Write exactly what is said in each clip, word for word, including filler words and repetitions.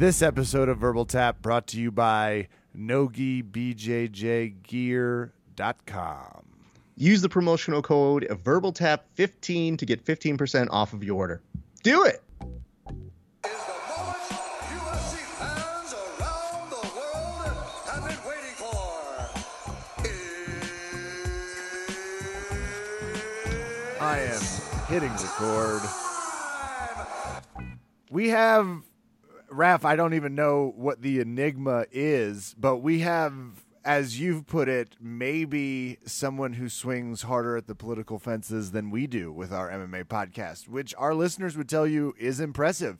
This episode of Verbal Tap brought to you by Nogi B J J Gear dot com. Use the promotional code Verbal Tap fifteen to get fifteen percent off of your order. Do it! I am hitting record. We have, Raph, I don't even know what the enigma is, but we have, as you've put it, maybe someone who swings harder at the political fences than we do with our M M A podcast, which our listeners would tell you is impressive.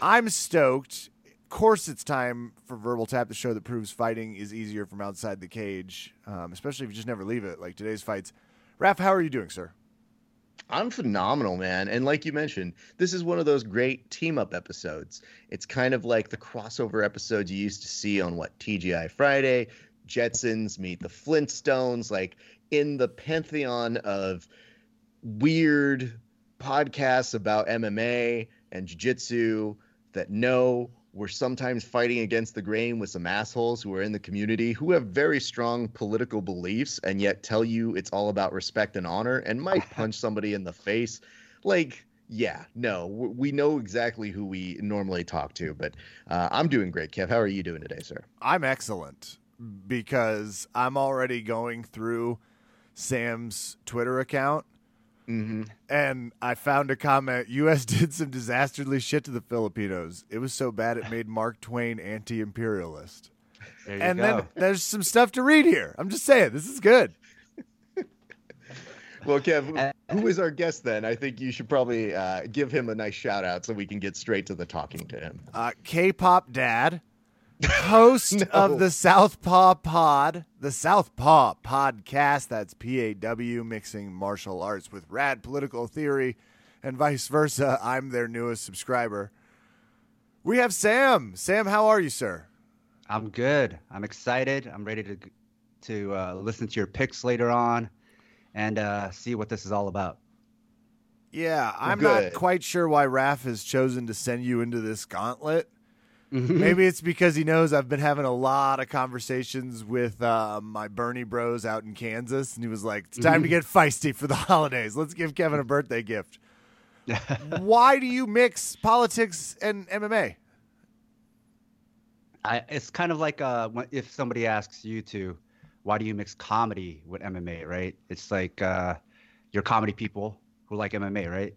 I'm stoked. Of course, it's time for Verbal Tap, the show that proves fighting is easier from outside the cage, um, especially if you just never leave it, like today's fights. Raph, how are you doing, sir? I'm phenomenal, man. And like you mentioned, this is one of those great team-up episodes. It's kind of like the crossover episodes you used to see on, what, T G I Friday, Jetsons meet the Flintstones, like in the pantheon of weird podcasts about M M A and jiu-jitsu that know we're sometimes fighting against the grain with some assholes who are in the community who have very strong political beliefs and yet tell you it's all about respect and honor and might punch somebody in the face. Like, yeah, no, we know exactly who we normally talk to, but uh, I'm doing great, Kev. How are you doing today, sir? I'm excellent because I'm already going through Sam's Twitter account. Mm-hmm. And I found a comment, U S did some dastardly shit to the Filipinos. It was so bad it made Mark Twain anti-imperialist. There you and go. Then there's some stuff to read here. I'm just saying, this is good. Well, Kev, who is our guest then? I think you should probably uh, give him a nice shout out so we can get straight to the talking to him. Uh, K-pop dad, host no. of the Southpaw pod, the Southpaw podcast, that's P A W, mixing martial arts with rad political theory and vice versa. I'm their newest subscriber. We have Sam. Sam, how are you, sir? I'm good. I'm excited. I'm ready to to uh, listen to your picks later on and uh, see what this is all about. Yeah, I'm good. Not quite sure why Raph has chosen to send you into this gauntlet. Mm-hmm. Maybe it's because he knows I've been having a lot of conversations with uh, my Bernie bros out in Kansas, and he was like, it's time mm-hmm. to get feisty for the holidays. Let's give Kevin a birthday gift. Why do you mix politics and M M A? I, it's kind of like uh, if somebody asks you to, why do you mix comedy with M M A, right? It's like uh, you're comedy people who like M M A, right?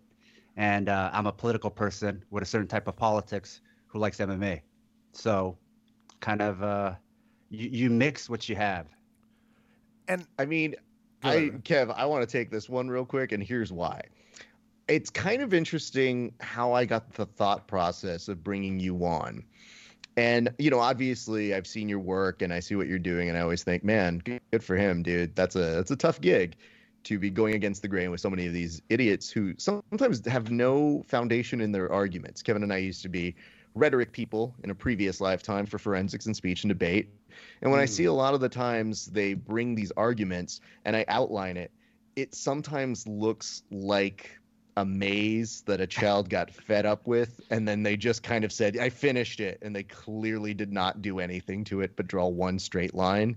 And uh, I'm a political person with a certain type of politics who likes M M A. So kind of uh you, you mix what you have. And I mean, I Kev, I want to take this one real quick, and here's why. It's kind of interesting how I got the thought process of bringing you on. And, you know, obviously I've seen your work and I see what you're doing, and I always think, man, good for him, dude. That's a that's a tough gig to be going against the grain with so many of these idiots who sometimes have no foundation in their arguments. Kevin and I used to be rhetoric people in a previous lifetime for forensics and speech and debate. And when mm. I see a lot of the times they bring these arguments and I outline it, it sometimes looks like a maze that a child got fed up with. And then they just kind of said, I finished it. And they clearly did not do anything to it but draw one straight line.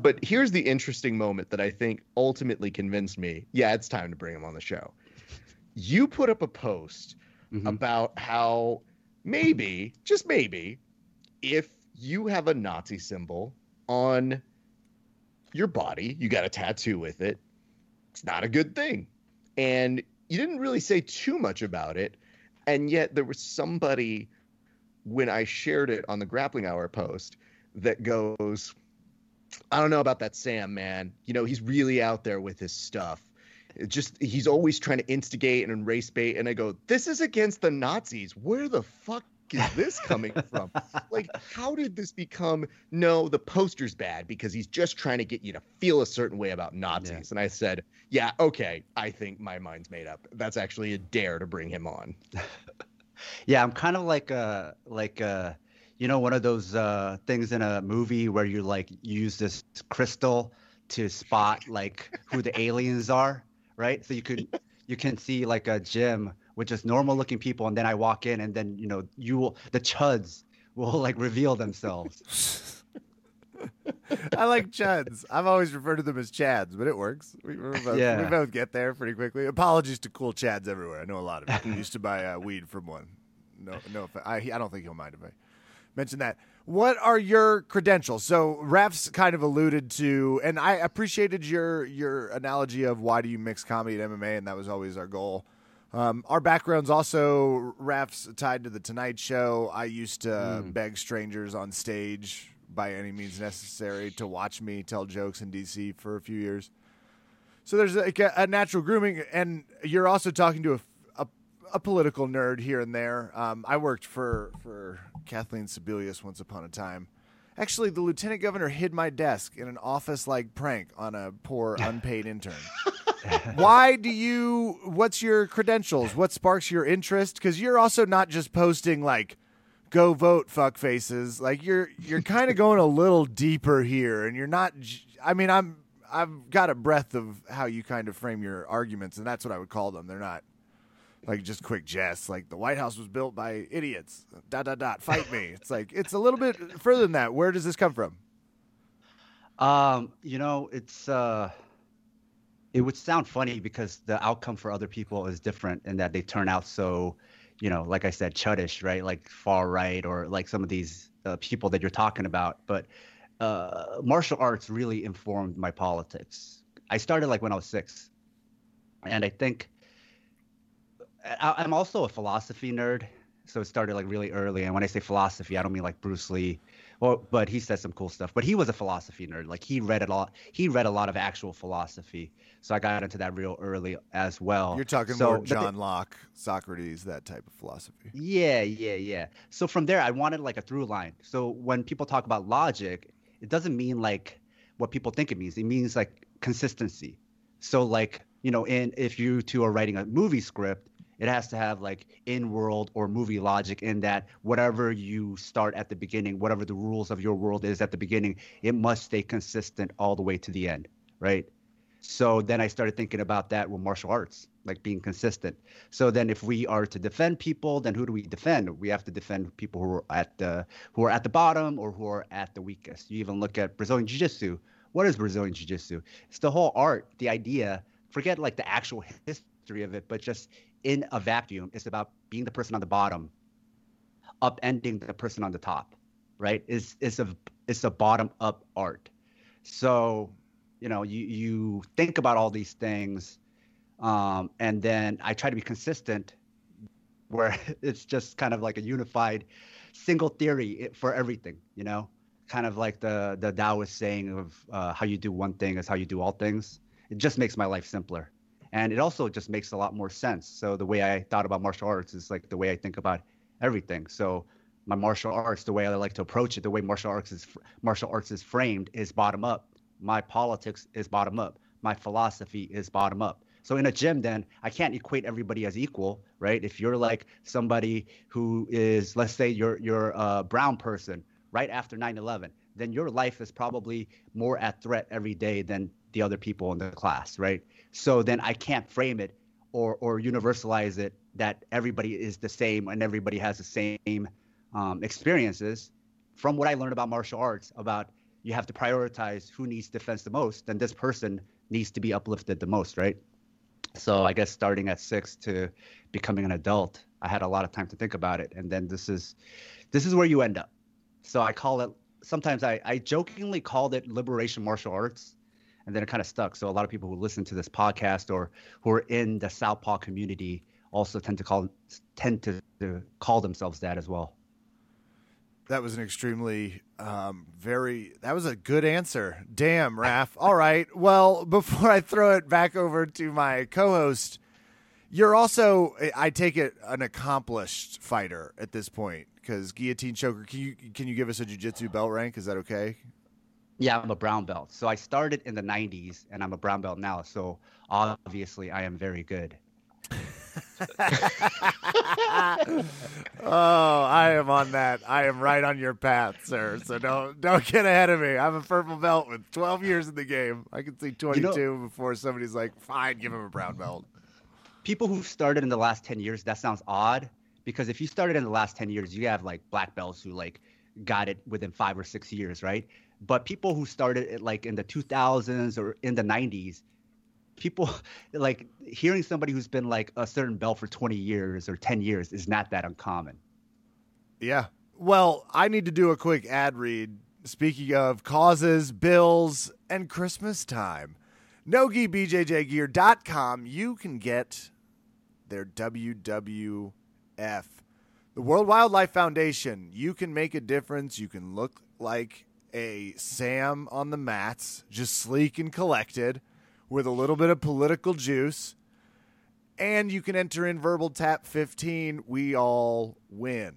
But here's the interesting moment that I think ultimately convinced me, yeah, it's time to bring him on the show. You put up a post mm-hmm. about how maybe, just maybe, if you have a Nazi symbol on your body, you got a tattoo with it, it's not a good thing. And you didn't really say too much about it. And yet there was somebody, when I shared it on the Grappling Hour post, that goes, I don't know about that Sam, man. You know, he's really out there with his stuff. It just he's always trying to instigate and race bait. And I go, this is against the Nazis. Where the fuck is this coming from? Like, how did this become, no, the poster's bad because he's just trying to get you to feel a certain way about Nazis. Yeah. And I said, yeah, okay, I think my mind's made up. That's actually a dare to bring him on. Yeah, I'm kind of like uh like uh you know, one of those uh things in a movie where you like use this crystal to spot like who the aliens are. Right. So you could you can see like a gym with just normal looking people. And then I walk in and then, you know, you will, the chuds will like reveal themselves. I like chuds. I've always referred to them as chads, but it works. We, we're both, yeah. we both get there pretty quickly. Apologies to cool chads everywhere. I know a lot of you. I used to buy uh, weed from one. No, no, I, I don't think he'll mind if I mention that. What are your credentials? So refs kind of alluded to, and I appreciated your your analogy of why do you mix comedy and M M A, and that was always our goal. Um, our background's also refs tied to The Tonight Show. I used to mm. beg strangers on stage by any means necessary to watch me tell jokes in D C for a few years. So there's like a, a natural grooming, and you're also talking to a a political nerd here and there. Um, I worked for, for Kathleen Sebelius once upon a time. Actually, the lieutenant governor hid my desk in an office-like prank on a poor unpaid intern. Why do you, what's your credentials? What sparks your interest? Because you're also not just posting like, go vote, fuck faces. Like you're, you're kind of going a little deeper here, and you're not, I mean, I'm, I've got a breadth of how you kind of frame your arguments, and that's what I would call them. They're not like just quick jests, like the White House was built by idiots, dot, dot, dot, fight me. It's like, it's a little bit further than that. Where does this come from? Um, you know, it's, uh, it would sound funny because the outcome for other people is different in that they turn out so, you know, like I said, chuddish, right? Like far right or like some of these uh, people that you're talking about. But uh, martial arts really informed my politics. I started like when I was six. And I think I'm also a philosophy nerd, so it started like really early. And when I say philosophy, I don't mean like Bruce Lee, well, but he said some cool stuff. But he was a philosophy nerd. Like he read a lot. He read a lot of actual philosophy. So I got into that real early as well. You're talking so, more John the, Locke, Socrates, that type of philosophy. Yeah, yeah, yeah. So from there, I wanted like a through line. So when people talk about logic, it doesn't mean like what people think it means. It means like consistency. So like, you know, in if you two are writing a movie script, it has to have like in-world or movie logic in that whatever you start at the beginning, whatever the rules of your world is at the beginning, it must stay consistent all the way to the end, right? So then I started thinking about that with martial arts, like being consistent. So then if we are to defend people, then who do we defend? We have to defend people who are at the who are at the bottom or who are at the weakest. You even look at Brazilian Jiu-Jitsu. What is Brazilian Jiu-Jitsu? It's the whole art, the idea, forget like the actual history of it, but just in a vacuum, it's about being the person on the bottom, upending the person on the top, right? It's, it's a it's a bottom-up art. So, you know, you, you think about all these things, um, and then I try to be consistent where it's just kind of like a unified single theory for everything, you know? Kind of like the, the Taoist saying of uh, how you do one thing is how you do all things. It just makes my life simpler. And it also just makes a lot more sense. So the way I thought about martial arts is like the way I think about everything. So my martial arts, the way I like to approach it, the way martial arts is martial arts is framed is bottom up. My politics is bottom up. My philosophy is bottom up. So in a gym, then I can't equate everybody as equal, right? If you're like somebody who is, let's say you're you're a brown person right after nine eleven, then your life is probably more at threat every day than the other people in the class, right? So then I can't frame it or or universalize it that everybody is the same and everybody has the same um, experiences. From what I learned about martial arts, about you have to prioritize who needs defense the most, then this person needs to be uplifted the most, right? So I guess starting at six to becoming an adult, I had a lot of time to think about it. And then this is this is where you end up. So I call it, sometimes I, I jokingly called it liberation martial arts. And then it kind of stuck. So a lot of people who listen to this podcast or who are in the Southpaw community also tend to call tend to, to call themselves that as well. That was an extremely um, very – that was a good answer. Damn, Raph. All right. Well, before I throw it back over to my co-host, you're also – I take it an accomplished fighter at this point because guillotine choker – can you can you give us a jiu-jitsu belt rank? Is that okay? Yeah, I'm a brown belt. So I started in the nineties, and I'm a brown belt now. So obviously, I am very good. Oh, I am on that. I am right on your path, sir. So don't don't get ahead of me. I'm a purple belt with twelve years in the game. I can see twenty-two you know, before somebody's like, fine, give him a brown belt. people who've started in the last ten years, that sounds odd, because if you started in the last ten years, you have like black belts who like got it within five or six years, right? But people who started it like in the two thousands or in the nineties, people like hearing somebody who's been like a certain belt for twenty years or ten years is not that uncommon. Yeah. Well, I need to do a quick ad read. Speaking of causes, bills, and Christmas time, Nogi B J J Gear dot com, you can get their W W F, the World Wildlife Foundation. You can make a difference. You can look like a Sam on the mats, just sleek and collected, with a little bit of political juice. And you can enter in verbal tap fifteen. We all win.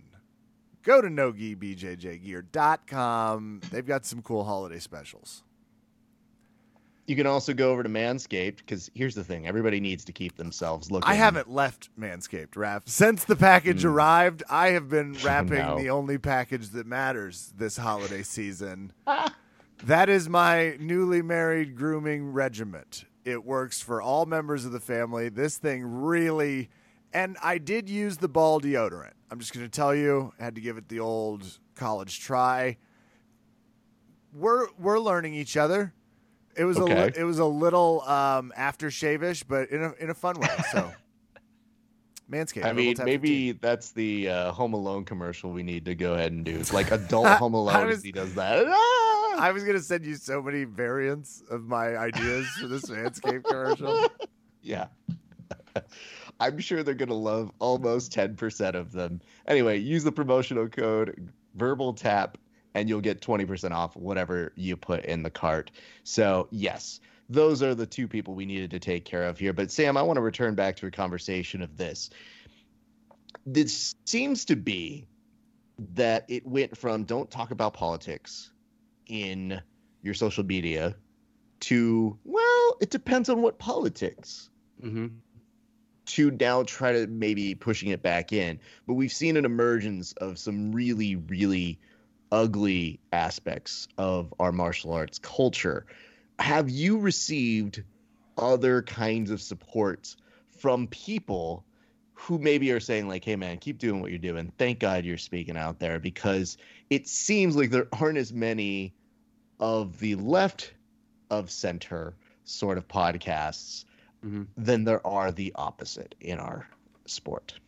Go to Nogi B J J Gear dot com. They've got some cool holiday specials. You can also go over to Manscaped, because here's the thing. Everybody needs to keep themselves looking. I haven't left Manscaped, Raph. Since the package mm. arrived, I have been wrapping no. the only package that matters this holiday season. That is my newly married grooming regiment. It works for all members of the family. This thing really... And I did use the ball deodorant. I'm just going to tell you, I had to give it the old college try. We're we're learning each other. It was okay. a li- it was a little um, aftershavish, but in a in a fun way. So, Manscaped. I mean, maybe fifteen. That's the uh, Home Alone commercial we need to go ahead and do. It's like adult Home Alone. Was, as he does that. I was gonna send you so many variants of my ideas for this Manscaped commercial. Yeah. I'm sure they're going to love almost ten percent of them. Anyway, use the promotional code VerbalTap, and you'll get twenty percent off whatever you put in the cart. So, yes, those are the two people we needed to take care of here. But, Sam, I want to return back to a conversation of this. This seems to be that it went from don't talk about politics in your social media to, well, it depends on what politics. Mm-hmm. To now try to maybe pushing it back in. But we've seen an emergence of some really, really ugly aspects of our martial arts culture. Have you received other kinds of support from people who maybe are saying like, hey, man, keep doing what you're doing. Thank God you're speaking out there, because it seems like there aren't as many of the left of center sort of podcasts Mm-hmm. then there are the opposite in our sport.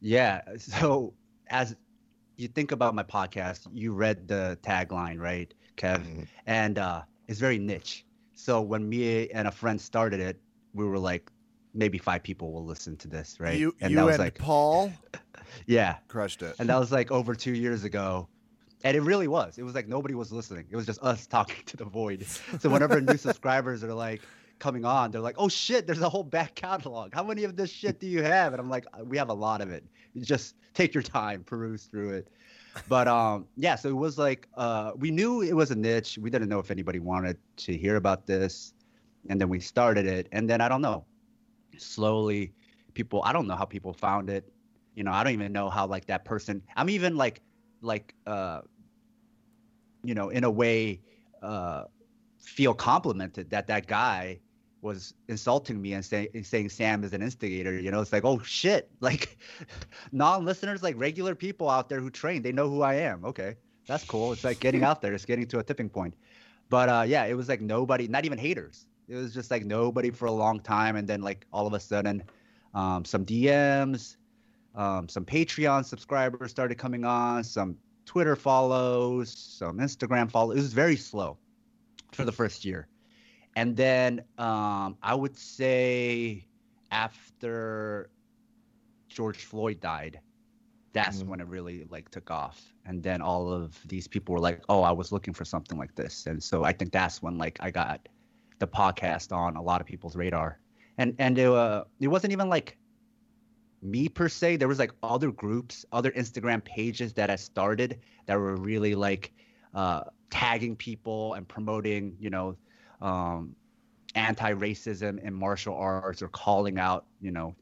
Yeah. So as you think about my podcast, you read the tagline, right, Kev? Mm-hmm. And uh, it's very niche. So when me and a friend started it, we were like, maybe five people will listen to this, right? You and, you that was and like, Paul? Yeah. Crushed it. And that was like over two years ago. And it really was. It was like nobody was listening. It was just us talking to the void. So whenever new subscribers are like, coming on, they're like, oh shit, there's a whole back catalog, how many of this shit do you have? And I'm like, we have a lot of it, just take your time, peruse through it. But um yeah, so it was like uh we knew it was a niche, we didn't know if anybody wanted to hear about this, and then we started it, and then I don't know, slowly people, I don't know how people found it, you know, I don't even know how like that person, I'm even like like uh you know, in a way uh feel complimented that that guy was insulting me and saying saying Sam is an instigator. You know, it's like, oh shit, like non-listeners, like regular people out there who train, they know who I am. Okay, that's cool. It's like getting out there, it's getting to a tipping point. But uh yeah, it was like nobody, not even haters, it was just like nobody for a long time, and then like all of a sudden um some D Ms, um some Patreon subscribers started coming on, some Twitter follows, some Instagram follows. It was very slow for the first year. And then um, I would say after George Floyd died, that's mm-hmm. when it really like took off. And then all of these people were like, oh, I was looking for something like this. And so I think that's when like I got the podcast on a lot of people's radar. And and it, uh, it wasn't even like me per se. There was like other groups, other Instagram pages that I started that were really like uh, tagging people and promoting, you know, um, anti-racism in martial arts, or calling out, you know,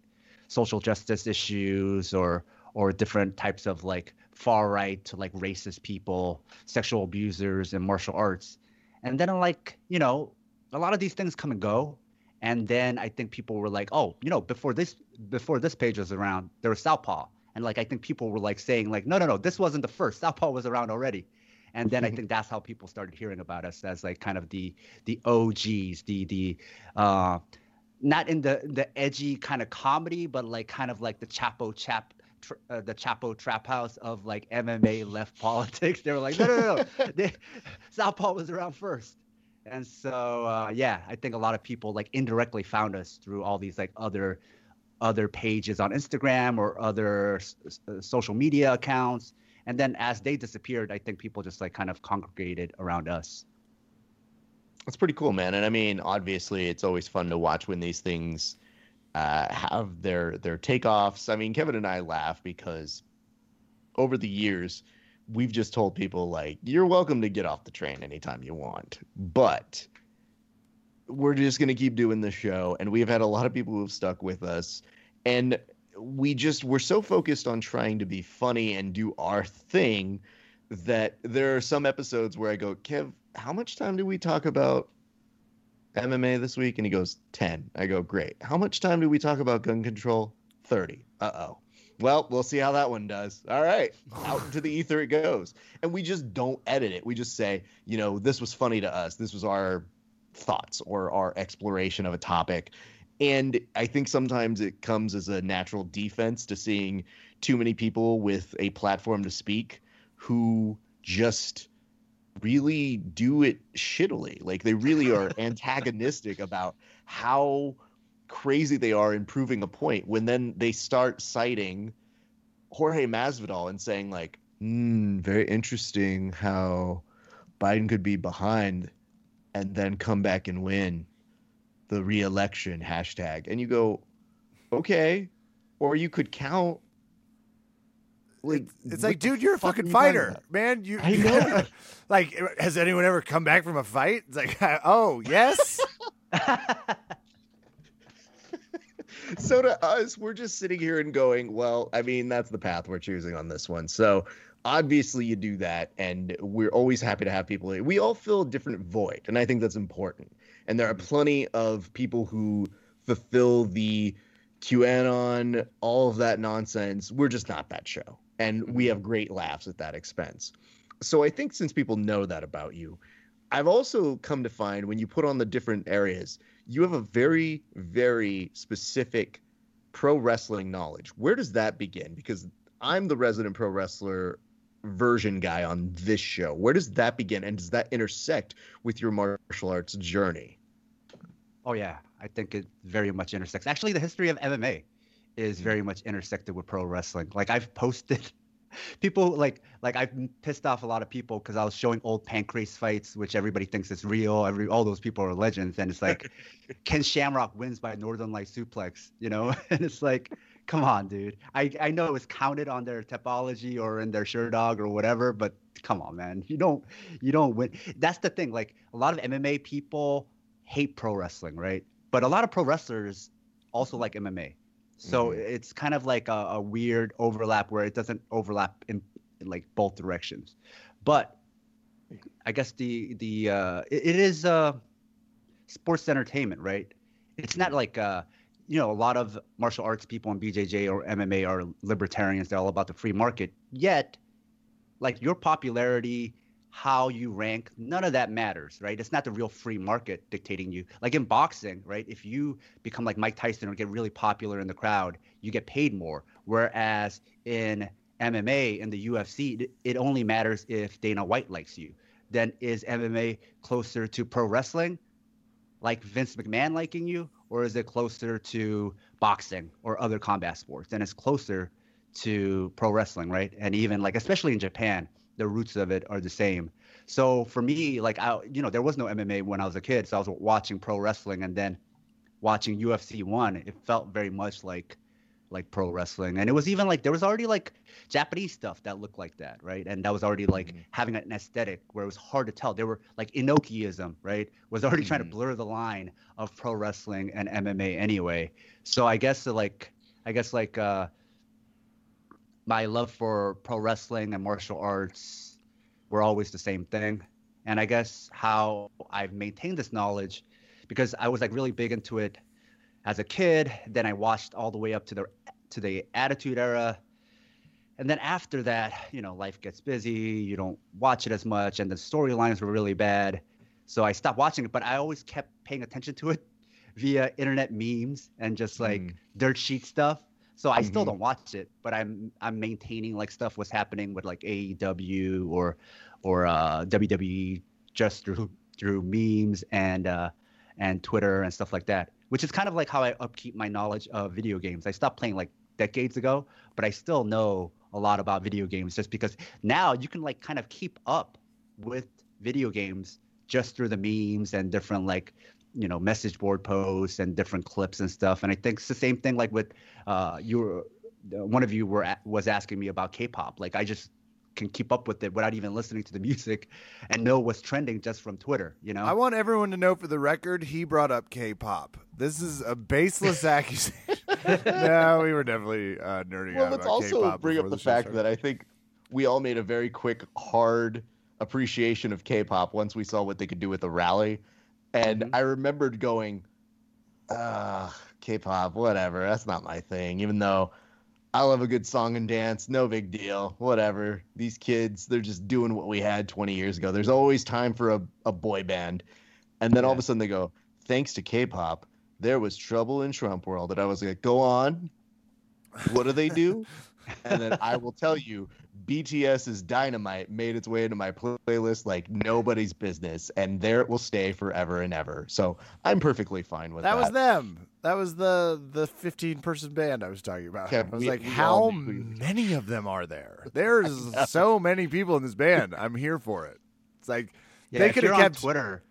social justice issues, or or different types of like far right to like racist people, sexual abusers in martial arts. And then like, you know, a lot of these things come and go. And then I think people were like, oh, you know, before this before this page was around, there was Southpaw. And like I think people were like saying like, no, no, no, this wasn't the first. Southpaw was around already. And then I think that's how people started hearing about us as like kind of the the O Gs, the the uh, not in the the edgy kind of comedy, but like kind of like the Chapo Chap. Uh, the Chapo Trap House of like M M A left politics. They were like, no, no, no, no. Southpaw was around first. And so, uh, yeah, I think a lot of people like indirectly found us through all these like other other pages on Instagram or other s- s- social media accounts. And then as they disappeared, I think people just like kind of congregated around us. That's pretty cool, man. And I mean, obviously, it's always fun to watch when these things Uh, have their their takeoffs. I mean, Kevin and I laugh because over the years, we've just told people, like, you're welcome to get off the train anytime you want. But we're just going to keep doing this show. And we've had a lot of people who've stuck with us. And we just we're so focused on trying to be funny and do our thing that there are some episodes where I go, Kev, how much time do we talk about M M A this week? And he goes, ten. I go, great. How much time do we talk about gun control? thirty. Uh-oh. Well, we'll see how that one does. All right. Out into the ether it goes. And we just don't edit it. We just say, you know, this was funny to us. This was our thoughts or our exploration of a topic. And I think sometimes it comes as a natural defense to seeing too many people with a platform to speak who just really do it shittily. Like, they really are antagonistic about how crazy they are in proving a point, when then they start citing Jorge Masvidal and saying like, mm, very interesting how Biden could be behind and then come back and win the re-election hashtag. And you go, okay. Or you could count Like, it's like, dude, you're a fucking fighter, man. You, I know. Like, has anyone ever come back from a fight? It's like, oh, yes. So to us, we're just sitting here and going, well, I mean, that's the path we're choosing on this one. So obviously you do that. And we're always happy to have people. We all fill a different void. And I think that's important. And there are plenty of people who fulfill the QAnon, all of that nonsense. We're just not that show. And we have great laughs at that expense. So I think since people know that about you, I've also come to find when you put on the different areas, you have a very, very specific pro wrestling knowledge. Where does that begin? Because I'm the resident pro wrestler version guy on this show. Where does that begin? And does that intersect with your martial arts journey? Oh, yeah. I think it very much intersects. Actually, the history of M M A is very much intersected with pro wrestling. Like, I've posted people like like I've pissed off a lot of people because I was showing old pancrase fights, which everybody thinks is real. Every all those people are legends, and it's like Ken Shamrock wins by Northern Light Suplex, you know? And it's like, come on, dude. I, I know it was counted on their topology or in their sure dog or whatever, but come on, man. You don't you don't win. That's the thing. Like, a lot of M M A people hate pro wrestling, right? But a lot of pro wrestlers also like M M A. So mm-hmm. it's kind of like a, a weird overlap where it doesn't overlap in, in like both directions. But I guess the the uh, it, it is uh, sports entertainment, right? It's not like, uh, you know, a lot of martial arts people in B J J or M M A are libertarians. They're all about the free market. Yet, like, your popularity, how you rank, none of that matters, right? It's not the real free market dictating you. Like in boxing, right? If you become like Mike Tyson or get really popular in the crowd, you get paid more. Whereas in M M A, in the U F C, it only matters if Dana White likes you. Then is M M A closer to pro wrestling, like Vince McMahon liking you, or is it closer to boxing or other combat sports? And it's closer to pro wrestling, right? And even like, especially in Japan, the roots of it are the same. So for me, like, I, you know, there was no M M A when I was a kid. So I was watching pro wrestling and then watching U F C one. It felt very much like, like pro wrestling. And it was even like, there was already like Japanese stuff that looked like that, right? And that was already like mm-hmm. having an aesthetic where it was hard to tell. There were like Enochism, right? Was already mm-hmm. trying to blur the line of pro wrestling and M M A anyway. So I guess like, I guess like, uh, my love for pro wrestling and martial arts were always the same thing. And I guess how I've maintained this knowledge because I was like really big into it as a kid. Then I watched all the way up to the to the Attitude Era. And then after that, you know, life gets busy. You don't watch it as much. And the storylines were really bad. So I stopped watching it, but I always kept paying attention to it via internet memes and just like mm. dirt sheet stuff. So I mm-hmm. still don't watch it, but I'm I'm maintaining like stuff was happening with like A E W or or uh, W W E just through through memes and uh, and Twitter and stuff like that, which is kind of like how I upkeep my knowledge of video games. I stopped playing like decades ago, but I still know a lot about video games just because now you can like kind of keep up with video games just through the memes and different like, you know, message board posts and different clips and stuff. And I think it's the same thing like with uh, you were, one of you were at, was asking me about K-pop. Like I just can keep up with it without even listening to the music and know what's trending just from Twitter, you know? I want everyone to know for the record, he brought up K-pop. This is a baseless accusation. No, we were definitely uh, nerding well, out about K-pop. Well, let's also bring up the, the fact started. that I think we all made a very quick, hard appreciation of K-pop once we saw what they could do with the rally. And mm-hmm. I remembered going, ah, K-pop, whatever. That's not my thing, even though I love a good song and dance. No big deal. Whatever. These kids, they're just doing what we had twenty years ago. There's always time for a, a boy band. And then yeah. all of a sudden they go, thanks to K-pop, there was trouble in Trump world. And I was like, go on. What do they do? And then I will tell you, BTS's Dynamite made its way into my playlist like nobody's business, and there it will stay forever and ever. So I'm perfectly fine with that. That was them. That was the the fifteen person band I was talking about. Yeah, I was we, like, we how many of them are there? There's so many people in this band. I'm here for it. It's like yeah, they could have kept Twitter.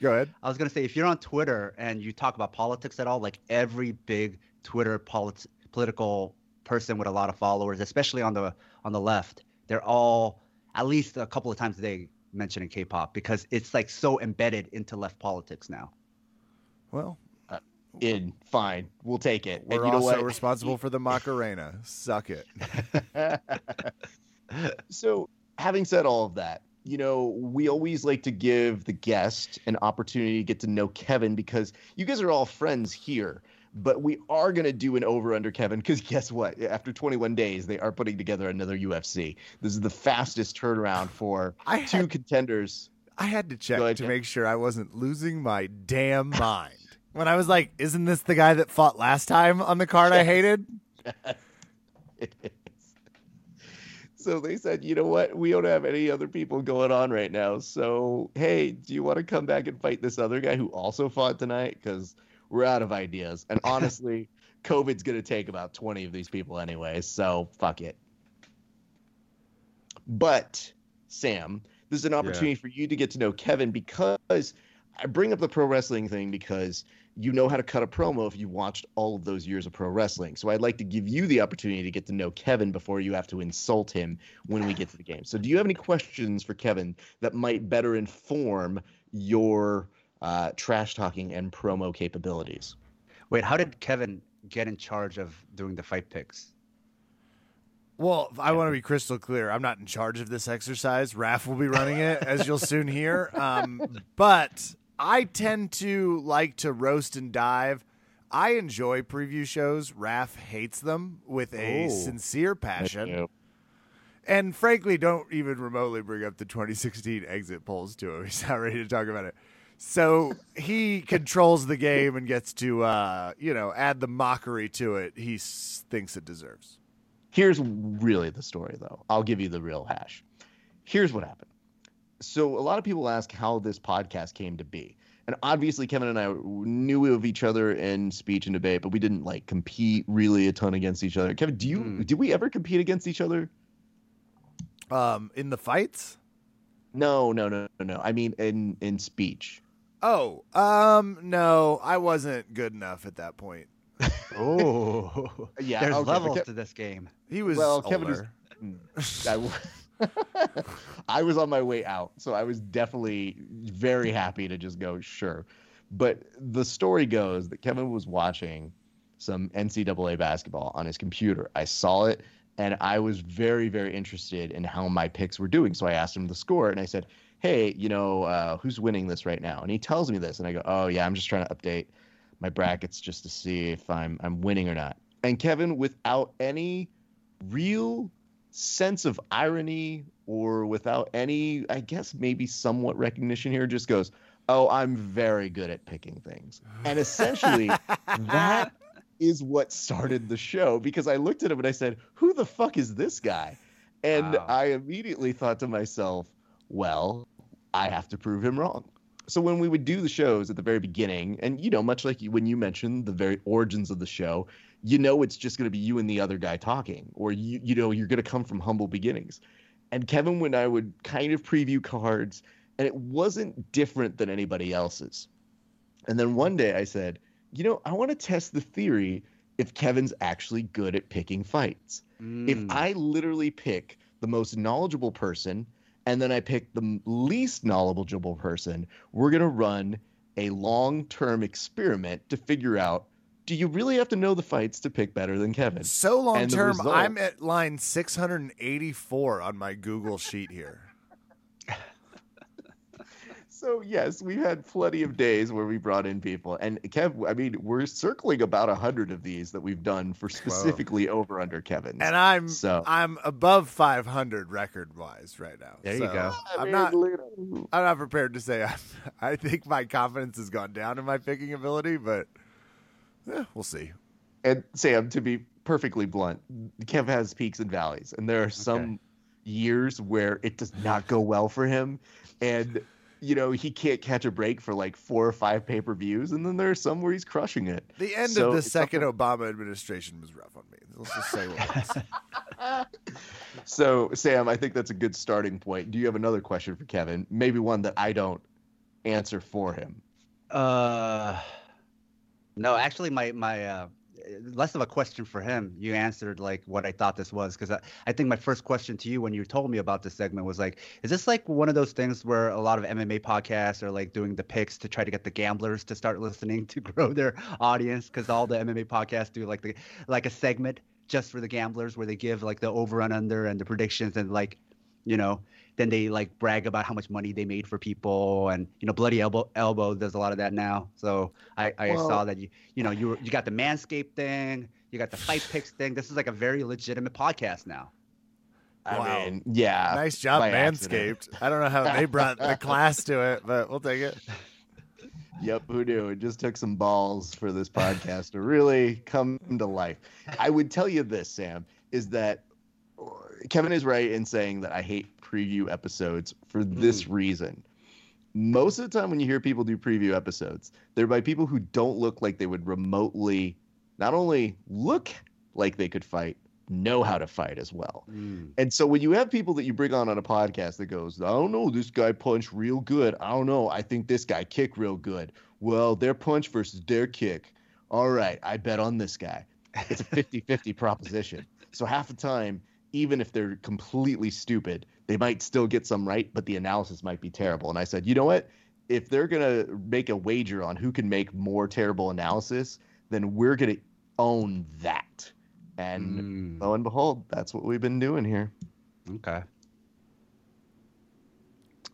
Go ahead. I was gonna say, if you're on Twitter and you talk about politics at all, like every big Twitter polit- political. person with a lot of followers, especially on the on the left, they're all at least a couple of times a day mentioning K-pop because it's like so embedded into left politics now. Well, uh, in fine, we'll take it. We're and you know also what? responsible for the Macarena. Suck it. So, having said all of that, you know, we always like to give the guest an opportunity to get to know Kevin because you guys are all friends here. But we are going to do an over-under, Kevin, because guess what? After twenty-one days, they are putting together another U F C. This is the fastest turnaround for I had, two contenders. I had to check ahead, to Kevin. make sure I wasn't losing my damn mind. When I was like, isn't this the guy that fought last time on the card yes. I hated? Yes, it is. So they said, you know what? We don't have any other people going on right now. So, hey, do you want to come back and fight this other guy who also fought tonight? Because we're out of ideas. And honestly, COVID's going to take about twenty of these people anyway, so fuck it. But, Sam, this is an opportunity yeah. for you to get to know Kevin because I bring up the pro wrestling thing because you know how to cut a promo if you watched all of those years of pro wrestling. So I'd like to give you the opportunity to get to know Kevin before you have to insult him when we get to the game. So do you have any questions for Kevin that might better inform your Uh, trash talking and promo capabilities? Wait, how did Kevin get in charge of doing the fight picks? Well, I want to be crystal clear. I'm not in charge of this exercise. Raph will be running it, as you'll soon hear. Um, but I tend to like to roast and dive. I enjoy preview shows. Raph hates them with a Ooh, sincere passion. And frankly, don't even remotely bring up the twenty sixteen exit polls to him. He's not ready to talk about it. So he controls the game and gets to, uh, you know, add the mockery to it he s- thinks it deserves. Here's really the story, though. I'll give you the real hash. Here's what happened. So a lot of people ask how this podcast came to be. And obviously, Kevin and I knew of each other in speech and debate, but we didn't, like, compete really a ton against each other. Kevin, do you mm. did we ever compete against each other? Um, in the fights? No, no, no, no, no. I mean, in, in speech. Oh, um, no, I wasn't good enough at that point. Oh, yeah. There's okay, levels Kev- to this game. He was well, older. Kevin was, I, was, I was on my way out, so I was definitely very happy to just go, sure. But the story goes that Kevin was watching some N C double A basketball on his computer. I saw it, and I was very, very interested in how my picks were doing. So I asked him the score, and I said, hey, you know, uh, who's winning this right now? And he tells me this, and I go, oh, yeah, I'm just trying to update my brackets just to see if I'm I'm winning or not. And Kevin, without any real sense of irony or without any, I guess, maybe somewhat recognition here, just goes, oh, I'm very good at picking things. And essentially that is what started the show, because I looked at him and I said, who the fuck is this guy? And wow. I immediately thought to myself, well, I have to prove him wrong. So when we would do the shows at the very beginning, and, you know, much like when you mentioned the very origins of the show, you know, it's just going to be you and the other guy talking, or, you, you know, you're going to come from humble beginnings. And Kevin, when I would kind of preview cards, and it wasn't different than anybody else's. And then one day I said, you know, I want to test the theory if Kevin's actually good at picking fights. Mm. If I literally pick the most knowledgeable person and then I pick the least knowledgeable person, we're going to run a long-term experiment to figure out, do you really have to know the fights to pick better than Kevin? So long-term, result... I'm at line six hundred eighty-four on my Google sheet here. So, yes, we've had plenty of days where we brought in people. And, Kev, I mean, we're circling about one hundred of these that we've done for specifically Whoa. over under Kevin's. And I'm so. I'm above five hundred record-wise right now. There so you go. I'm, I mean, not, I'm not prepared to say I, I think my confidence has gone down in my picking ability, but eh, we'll see. And, Sam, to be perfectly blunt, Kev has peaks and valleys. And there are some okay. years where it does not go well for him. And... you know, he can't catch a break for like four or five pay-per-views, and then there are some where he's crushing it. The end so of the second like... Obama administration was rough on me. Let's just say what it is. So, Sam, I think that's a good starting point. Do you have another question for Kevin? Maybe one that I don't answer for him. Uh, no, actually, my my uh, less of a question for him. You answered like what I thought this was, because I, I think my first question to you when you told me about this segment was like, is this like one of those things where a lot of M M A podcasts are like doing the picks to try to get the gamblers to start listening to grow their audience? Because all the M M A podcasts do like the like a segment just for the gamblers where they give like the over and under and the predictions, and like, you know, then they like brag about how much money they made for people, and, you know, Bloody Elbow Elbow does a lot of that now. So I, I well, saw that you you know you were, you got the Manscaped thing, you got the fight picks thing. This is like a very legitimate podcast now. I wow. mean, yeah, nice job, Manscaped. I don't know how they brought the class to it, but we'll take it. Yep, who knew? It just took some balls for this podcast to really come to life. I would tell you this, Sam, is that Kevin is right in saying that I hate preview episodes for this reason. Most of the time when you hear people do preview episodes, they're by people who don't look like they would remotely not only look like they could fight, know how to fight as well. Mm. And so when you have people that you bring on on a podcast that goes, I don't know, this guy punched real good. I don't know. I think this guy kicked real good. Well, their punch versus their kick. All right. I bet on this guy. It's a fifty-fifty proposition. So half the time, even if they're completely stupid, they might still get some right, but the analysis might be terrible. And I said, you know what? If they're going to make a wager on who can make more terrible analysis, then we're going to own that. And mm. lo and behold, that's what we've been doing here. Okay.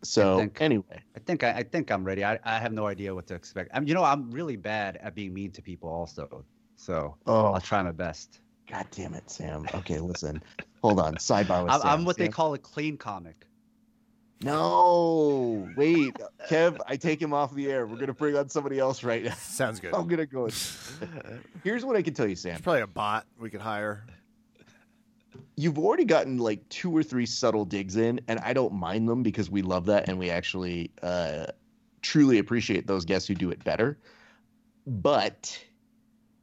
So I think, anyway, I think I, I think I'm ready. I, I have no idea what to expect. I'm, you know, I'm really bad at being mean to people also. So oh. I'll try my best. God damn it, Sam. Okay, listen. Hold on. Sidebar with I'm, Sam. I'm what Sam. They call a clean comic. No. Wait. Kev, I take him off the air. We're going to bring on somebody else right now. Sounds good. I'm going to go. Here's what I can tell you, Sam. It's probably a bot we could hire. You've already gotten like two or three subtle digs in, and I don't mind them because we love that, and we actually uh, truly appreciate those guests who do it better. But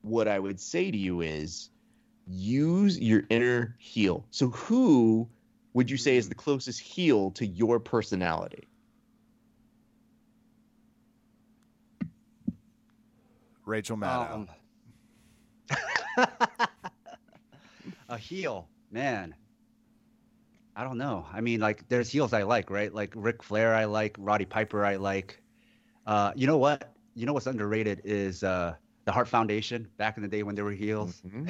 what I would say to you is, use your inner heel. So who would you say is the closest heel to your personality? Rachel Maddow. Um, a heel, man. I don't know. I mean, like, there's heels I like, right? Like Ric Flair I like, Roddy Piper I like. Uh, you know what? You know what's underrated is... Uh, The Hart Foundation back in the day when they were heels, mm-hmm.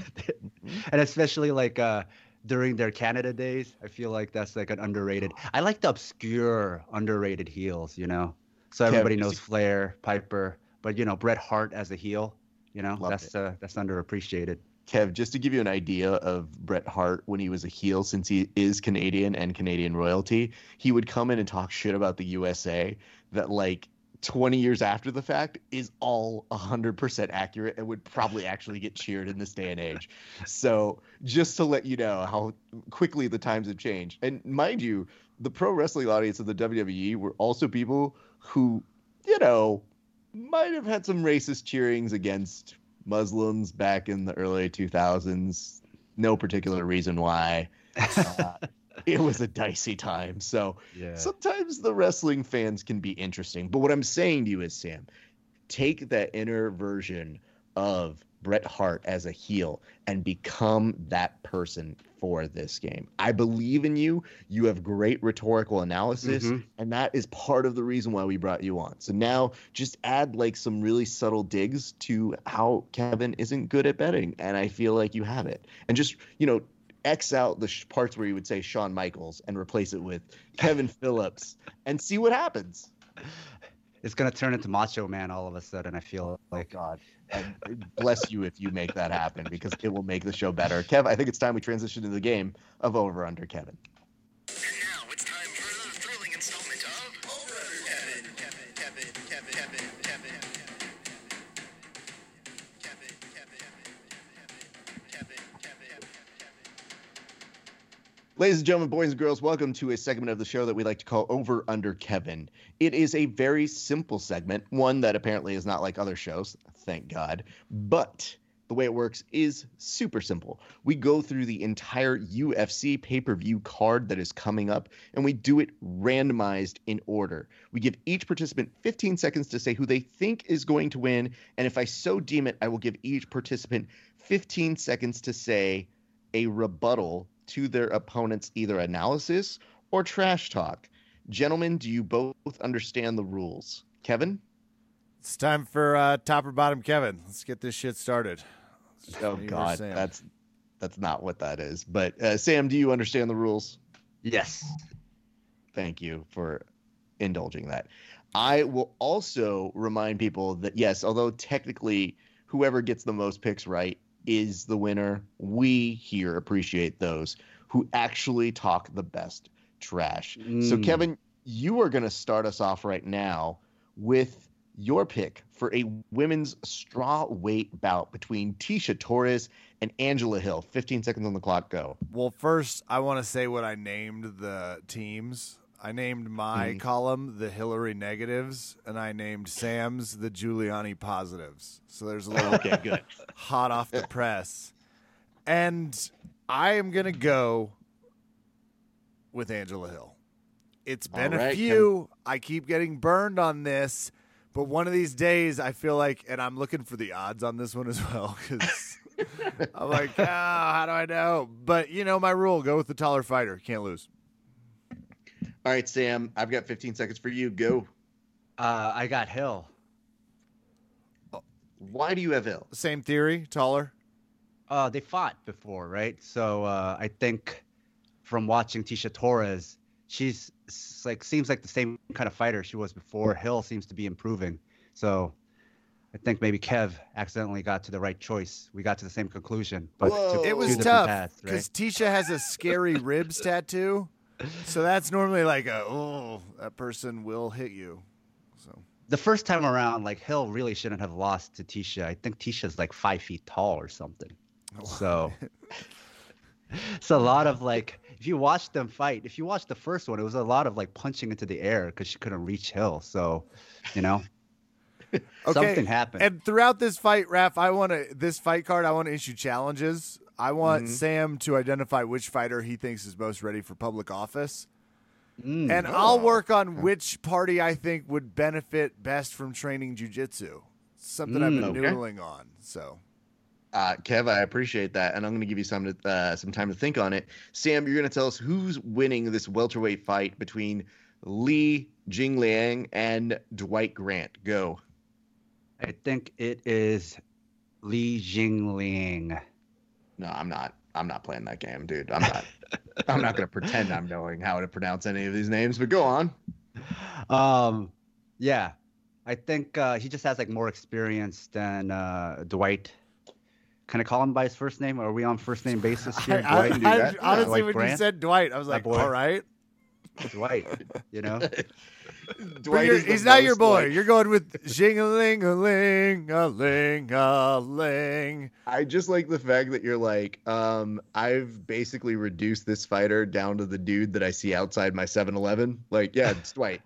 and especially like uh, during their Canada days. I feel like that's like an underrated. I like the obscure, underrated heels, you know. So everybody Kevin, knows Flair, Piper, but you know, Bret Hart as a heel, you know, that's uh, that's underappreciated. Kev, just to give you an idea of Bret Hart when he was a heel, since he is Canadian and Canadian royalty, he would come in and talk shit about the U S A that like twenty years after the fact is all one hundred percent accurate and would probably actually get cheered in this day and age. So just to let you know how quickly the times have changed. And mind you, the pro wrestling audience of the W W E were also people who, you know, might have had some racist cheerings against Muslims back in the early two thousands. No particular reason why. Uh, it was a dicey time. So yeah. Sometimes the wrestling fans can be interesting. But what I'm saying to you is, Sam, take that inner version of Bret Hart as a heel and become that person for this game. I believe in you. You have great rhetorical analysis, mm-hmm. and that is part of the reason why we brought you on. So now just add like some really subtle digs to how Kevin isn't good at betting, and I feel like you have it. And just, you know, X out the sh- parts where you would say Shawn Michaels and replace it with Kevin Phillips and see what happens. It's going to turn into Macho Man all of a sudden, I feel like. Oh, God. And bless you if you make that happen, because it will make the show better. Kev, I think it's time we transition to the game of Over Under Kevin. And now it's time for the thrilling installment of Over Under Kevin. Kevin, Kevin, Kevin, Kevin, Kevin, Kevin, Kevin, Kevin, Kevin, Kevin. Ladies and gentlemen, boys and girls, welcome to a segment of the show that we like to call Over Under Kevin. It is a very simple segment, one that apparently is not like other shows, thank God. But the way it works is super simple. We go through the entire U F C pay-per-view card that is coming up, and we do it randomized in order. We give each participant fifteen seconds to say who they think is going to win, and if I so deem it, I will give each participant fifteen seconds to say a rebuttal to their opponent's either analysis or trash talk. Gentlemen, do you both understand the rules? Kevin? It's time for uh, top or bottom, Kevin. Let's get this shit started. Oh, God. That's that's not what that is. But, uh, Sam, do you understand the rules? Yes. Thank you for indulging that. I will also remind people that, yes, although technically whoever gets the most picks right is the winner, we here appreciate those who actually talk the best trash. Mm. So, Kevin, you are going to start us off right now with your pick for a women's straw weight bout between Tecia Torres and Angela Hill. fifteen seconds on the clock, go. Well, first, I want to say what I named the teams. I named my mm. column the Hillary negatives, and I named Sam's the Giuliani positives. So there's a little okay, good. Hot off the press. And I am going to go with Angela Hill. It's been right, a few. Can... I keep getting burned on this, but one of these days I feel like, and I'm looking for the odds on this one as well, because I'm like, oh, how do I know? But, you know, my rule, go with the taller fighter. Can't lose. All right, Sam, I've got fifteen seconds for you. Go. Uh, I got Hill. Why do you have Hill? Same theory, taller. Uh, they fought before, right? So uh, I think from watching Tecia Torres, she's like seems like the same kind of fighter she was before. Hill seems to be improving. So I think maybe Kev accidentally got to the right choice. We got to the same conclusion. But to, it was tough because right? Tecia has a scary ribs tattoo. So that's normally like, a, oh, that person will hit you. So the first time around, like Hill really shouldn't have lost to Tecia. I think Tisha's like five feet tall or something. Oh. So it's a lot of like, if you watch them fight, if you watch the first one, it was a lot of like punching into the air because she couldn't reach Hill. So, you know, okay. Something happened. And throughout this fight, Raph, I want to this fight card. I want to issue challenges. I want mm-hmm. Sam to identify which fighter he thinks is most ready for public office. Mm, and oh. I'll work on which party I think would benefit best from training jiu-jitsu. Something mm, I've been okay. noodling on. So, uh, Kev, I appreciate that. And I'm going to give you some, to, uh, some time to think on it. Sam, you're going to tell us who's winning this welterweight fight between Li Jingliang and Dwight Grant. Go. I think it is Li Jingliang. No, I'm not. I'm not playing that game, dude. I'm not. I'm not going to pretend I'm knowing how to pronounce any of these names. But go on. Um, yeah, I think uh, he just has like more experience than uh, Dwight. Can I call him by his first name? Are we on first name basis here? I, I, Dwight, I, I, yeah, honestly, like when you said Dwight, I was like, all right. Dwight, you know? Dwight he's not your boy. Like... You're going with jing-a-ling-a-ling-a-ling-a-ling. I just like the fact that you're like, um, I've basically reduced this fighter down to the dude that I see outside my seven eleven. Like, yeah, it's Dwight.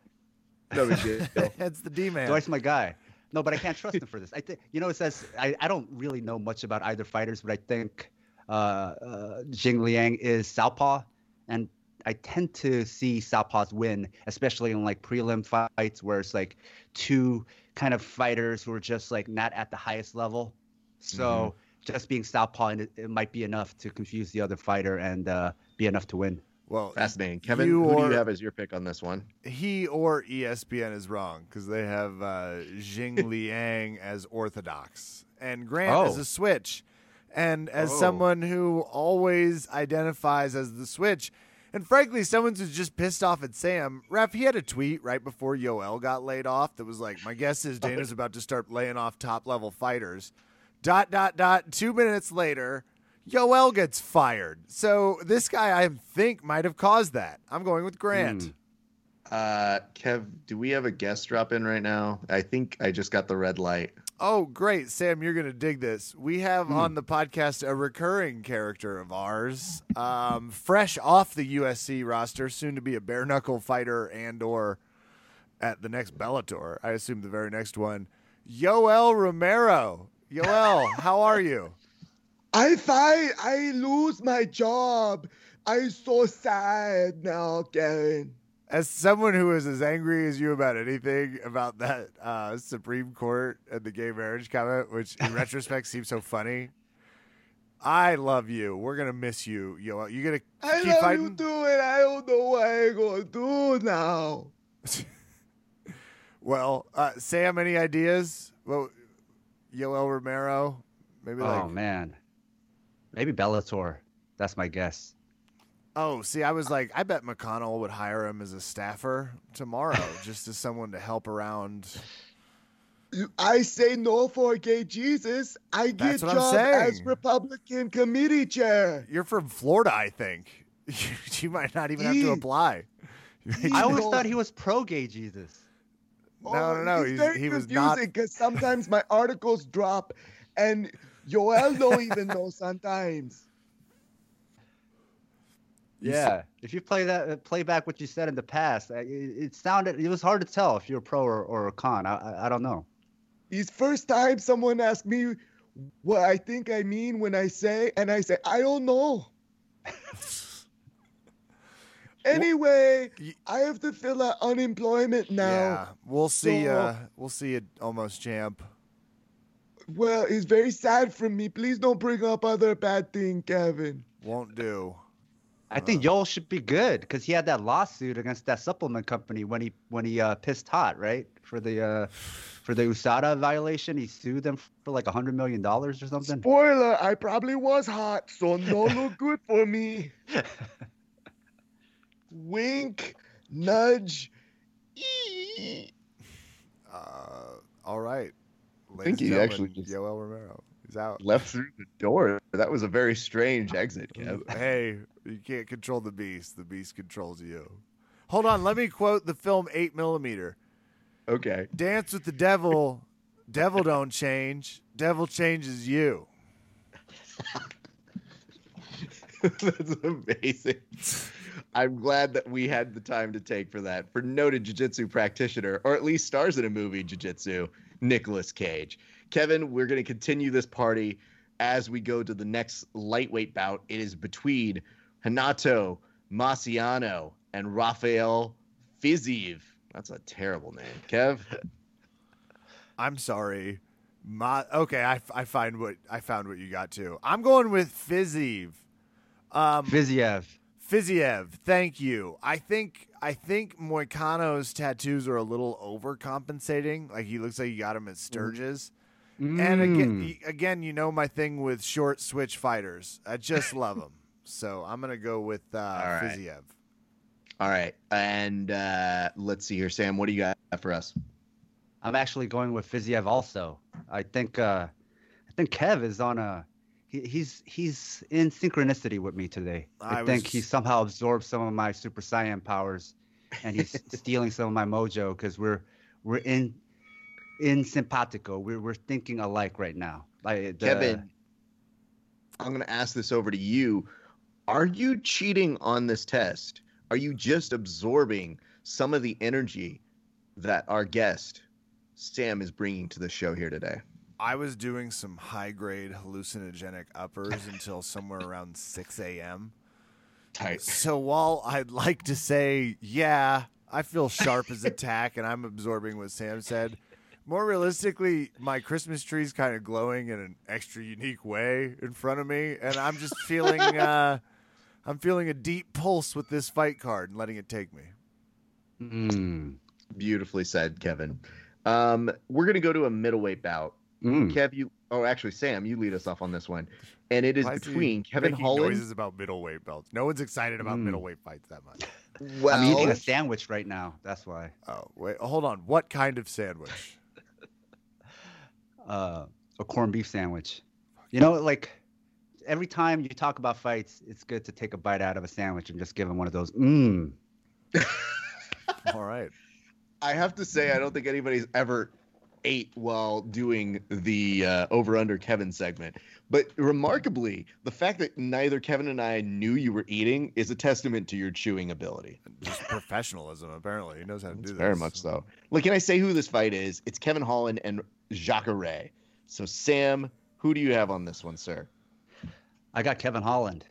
No big deal. That's the D-man. Dwight's my guy. No, but I can't trust him for this. I think, you know, it says I, I don't really know much about either fighters, but I think uh, uh, Jingliang is Southpaw, and I tend to see Southpaws win, especially in like prelim fights where it's like two kind of fighters who are just like not at the highest level. So mm-hmm. just being Southpaw, and it, it might be enough to confuse the other fighter and uh, be enough to win. Well, fascinating. Kevin, who or, do you have as your pick on this one? He or E S P N is wrong because they have uh, Jingliang as orthodox and Grant oh. as a switch. And as oh. someone who always identifies as the switch. And frankly, someone who's just pissed off at Sam. Ref, he had a tweet right before Yoel got laid off that was like, my guess is Dana's about to start laying off top-level fighters. Dot, dot, dot. Two minutes later, Yoel gets fired. So this guy, I think, might have caused that. I'm going with Grant. Mm. Uh, Kev, do we have a guest drop in right now? I think I just got the red light. Oh, great. Sam, you're going to dig this. We have mm. on the podcast a recurring character of ours, um, fresh off the U S C roster, soon to be a bare-knuckle fighter and or at the next Bellator, I assume the very next one, Yoel Romero. Yoel, how are you? I fight. I lose my job. I'm so sad now, Karen. As someone who is as angry as you about anything about that uh, Supreme Court and the gay marriage comment, which in retrospect seems so funny, I love you. We're going to miss you. Yo, you going to keep love fighting? You too, and I don't know what I'm going to do now. Well, uh, Sam, any ideas? Well, Yoel Romero? Maybe. Oh, like... man. Maybe Bellator. That's my guess. Oh, see, I was like, I bet McConnell would hire him as a staffer tomorrow just as someone to help around. I say no for gay Jesus. I That's get job as Republican committee chair. You're from Florida, I think. You, you might not even have to apply. I always thought he was pro-gay Jesus. Oh, no, no, no. He's, he's, he was not. Because sometimes my articles drop and Yoel don't even know sometimes. Yeah, if you play that play back what you said in the past, it, it sounded it was hard to tell if you're a pro or, or a con. I, I I don't know. It's first time someone asked me what I think I mean when I say, and I say I don't know. Anyway, well, I have to fill out unemployment now. Yeah, we'll see. So, uh, we'll see it almost champ. Well, it's very sad for me. Please don't bring up other bad thing, Kevin. Won't do. I think Yoel should be good because he had that lawsuit against that supplement company when he when he uh, pissed hot, right? For the uh, for the U S A D A violation, he sued them for like a hundred million dollars or something. Spoiler: I probably was hot, so no look good for me. Wink, nudge. Uh, all right. I think he actually just Yoel Romero. Out. Left through the door. That was a very strange exit, Kev. Hey, you can't control the beast. The beast controls you. Hold on. Let me quote the film eight millimeter. Okay. Dance with the devil. Devil don't change. Devil changes you. That's amazing. I'm glad that we had the time to take for that. For noted jiu-jitsu practitioner, or at least stars in a movie jiu-jitsu, Nicolas Cage. Kevin, we're going to continue this party as we go to the next lightweight bout. It is between Renato Marciano and Rafael Fiziev. That's a terrible name, Kev. I'm sorry. Ma- okay, I, I find what I found what you got to. I'm going with Fiziev. Um, Fiziev. Fiziev, thank you. I think I think Moicano's tattoos are a little overcompensating. Like he looks like he got them at Sturgis. Mm-hmm. Mm. And again, again, you know my thing with short switch fighters. I just love them. So I'm going to go with uh, All right. Fiziev. All right. And uh, let's see here, Sam, what do you got for us? I'm actually going with Fiziev also. I think uh, I think Kev is on a he, – he's he's in synchronicity with me today. I, I think was... he somehow absorbed some of my Super Saiyan powers, and he's stealing some of my mojo because we're we're in in simpatico. We're, we're thinking alike right now. Like the, Kevin, I'm going to ask this over to you. Are you cheating on this test? Are you just absorbing some of the energy that our guest – Sam is bringing to the show here today? I was doing some high-grade hallucinogenic uppers until somewhere around six a.m. Tight. So while I'd like to say, yeah, I feel sharp as a tack and I'm absorbing what Sam said, more realistically, my Christmas tree's kind of glowing in an extra unique way in front of me, and I'm just feeling, uh, I'm feeling a deep pulse with this fight card and letting it take me. Mm. Beautifully said, Kevin. Um, we're going to go to a middleweight bout. Mm. Kev, you, oh, actually, Sam, you lead us off on this one. And it is I between Kevin Holland. Noises about middleweight belts. No one's excited about mm. middleweight fights that much. Well, I'm eating a sandwich right now. That's why. Oh, wait, hold on. What kind of sandwich? uh, a corned beef sandwich. You know, like every time you talk about fights, it's good to take a bite out of a sandwich and just give him one of those. Mmm. All right. I have to say, I don't think anybody's ever ate while doing the uh, over-under Kevin segment. But remarkably, the fact that neither Kevin and I knew you were eating is a testament to your chewing ability. Just professionalism, apparently. He knows how to do this. Very much so. Look, can I say who this fight is? It's Kevin Holland and Jacare. So, Sam, who do you have on this one, sir? I got Kevin Holland.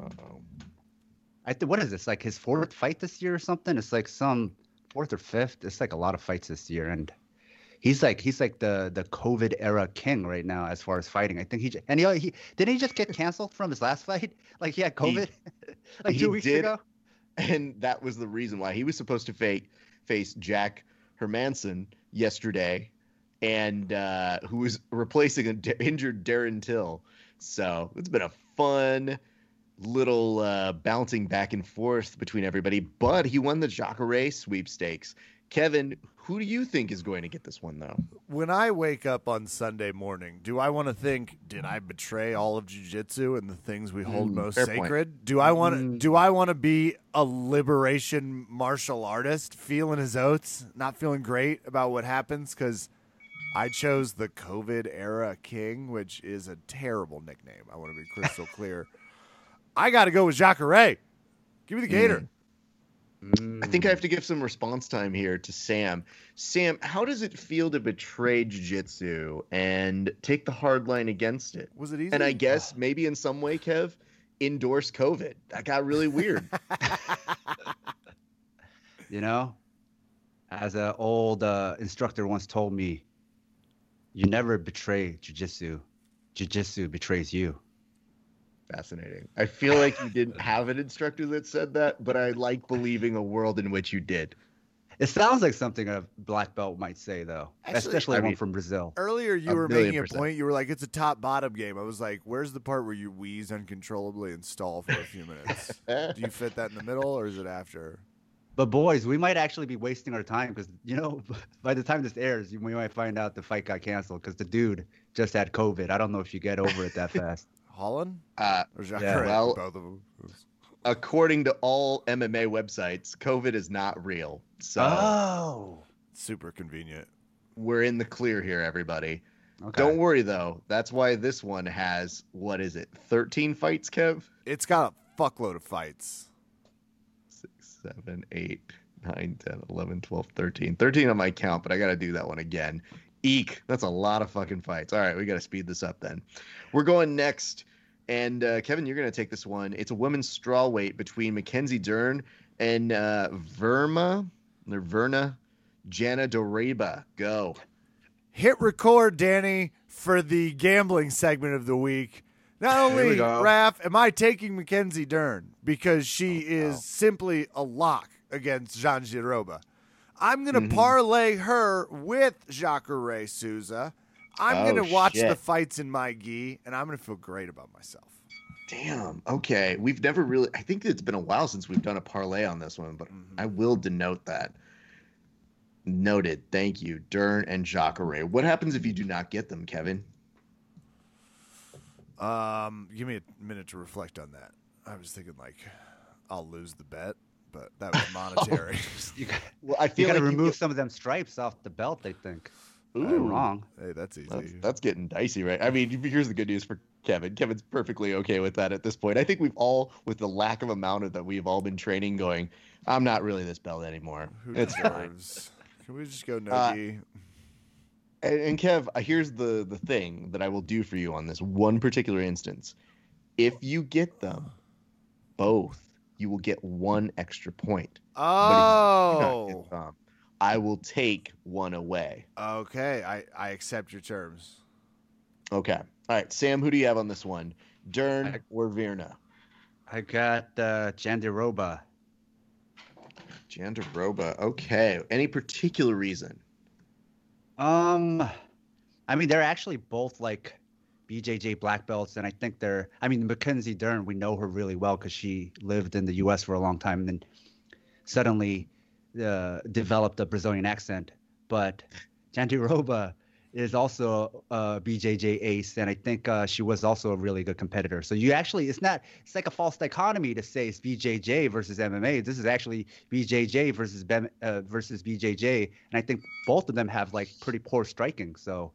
Uh-oh. I th- what is this, like his fourth fight this year or something? It's like some... Fourth or fifth, it's like a lot of fights this year, and he's like he's like the the COVID era king right now as far as fighting. I think he and he, he didn't he just get canceled from his last fight? Like he had COVID, he, like two weeks did, ago, and that was the reason why he was supposed to fa- face Jack Hermanson yesterday, and uh, who was replacing an de- injured Darren Till. So it's been a fun little uh, bouncing back and forth between everybody, but he won the Jacare sweepstakes. Kevin, who do you think is going to get this one, though? When I wake up on Sunday morning, do I want to think, did I betray all of jiu-jitsu and the things we hold mm, most sacred? Point. Do I want to mm. do I want to be a liberation martial artist, feeling his oats, not feeling great about what happens? Because I chose the COVID era king, which is a terrible nickname. I want to be crystal clear. I got to go with Jacare. Give me the gator. Mm. I think I have to give some response time here to Sam. Sam, how does it feel to betray jiu-jitsu and take the hard line against it? Was it easy? And I guess maybe in some way, Kev, endorse COVID. That got really weird. You know, as an old uh, instructor once told me, you never betray jiu-jitsu. Jiu-jitsu betrays you. Fascinating. I feel like you didn't have an instructor that said that, but I like believing a world in which you did. It sounds like something a black belt might say, though, Actually, especially I mean, one from Brazil. Earlier, you a were making a percent. point. You were like, it's a top-bottom game. I was like, where's the part where you wheeze uncontrollably and stall for a few minutes? Do you fit that in the middle, or is it after? But, boys, we might actually be wasting our time because, you know, by the time this airs, we might find out the fight got canceled because the dude just had COVID. I don't know if you get over it that fast. Holland? Uh, or yeah, well, both of them. According to all M M A websites, COVID is not real. So oh. Super convenient. We're in the clear here, everybody. Okay. Don't worry, though. That's why this one has, what is it, thirteen fights, Kev? It's got a fuckload of fights. six, seven, eight, nine, ten, eleven, twelve, thirteen. thirteen on my count, but I got to do that one again. Eek. That's a lot of fucking fights. All right, we got to speed this up then. We're going next. And uh, Kevin, you're going to take this one. It's a women's strawweight between Mackenzie Dern and uh, Verma, or Verna, Jana Doreba. Go. Hit record, Danny, for the gambling segment of the week. Not only, Raph, am I taking Mackenzie Dern because she oh, is wow. simply a lock against Jana Doreba. I'm going to mm-hmm. parlay her with Jacare Souza I'm oh, gonna watch shit. the fights in my gi, and I'm gonna feel great about myself. Damn. Okay. We've never really. I think it's been a while since we've done a parlay on this one, but mm-hmm. I will denote that. Noted. Thank you, Dern and Jacare. What happens if you do not get them, Kevin? Um, give me a minute to reflect on that. I was thinking like I'll lose the bet, but that was monetary. oh, you got, well, I feel you got to like remove get... some of them stripes off the belt. I think. Ooh. Wrong. Hey, that's easy. That's, that's getting dicey, right? I mean, here's the good news for Kevin. Kevin's perfectly okay with that at this point. I think we've all, with the lack of amount of that we've all been training, going, I'm not really this belt anymore. Who it's deserves? Can we just go Nogi? Uh, and, and Kev, here's the, the thing that I will do for you on this one particular instance. If you get them both, you will get one extra point. Oh. But I will take one away. Okay, I, I accept your terms. Okay. All right, Sam, who do you have on this one? Dern I, or Virna? I got uh, Jana Doreba. Jana Doreba, okay. Any particular reason? Um, I mean, they're actually both like B J J black belts, and I think they're – I mean, Mackenzie Dern, we know her really well because she lived in the U S for a long time, and then suddenly – Uh, developed a Brazilian accent, but Jana Doreba is also a B J J ace, and I think uh, she was also a really good competitor. So you actually, it's not, it's like a false dichotomy to say it's B J J versus M M A. This is actually B J J versus uh, versus B J J, and I think both of them have like pretty poor striking. So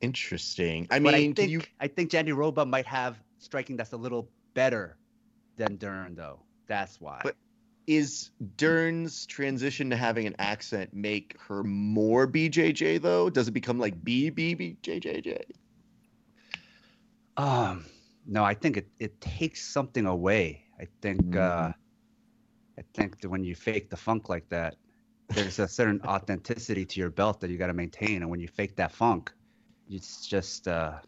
interesting. I mean, I think, you... I think Jana Doreba might have striking that's a little better than Dern, though. That's why. But... Is Dern's transition to having an accent make her more B J J, though? Does it become like B B B J J J? Um, no, I think it, it takes something away. I think mm. uh, I think that when you fake the funk like that, there's a certain authenticity to your belt that you got to maintain. And when you fake that funk, it's just uh,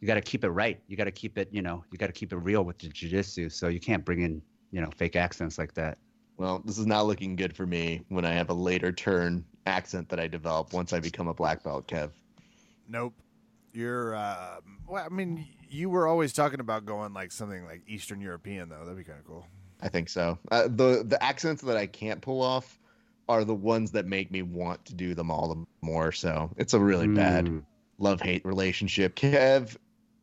you got to keep it right. You got to keep it, you know, you got to keep it real with the jiu-jitsu. So you can't bring in, you know, fake accents like that. Well, this is not looking good for me when I have a later turn accent that I develop once I become a black belt, Kev. Nope. You're, uh, well, I mean, you were always talking about going like something like Eastern European, though. That'd be kind of cool. I think so. Uh, the, the accents that I can't pull off are the ones that make me want to do them all the more. So it's a really mm. bad love-hate relationship. Kev,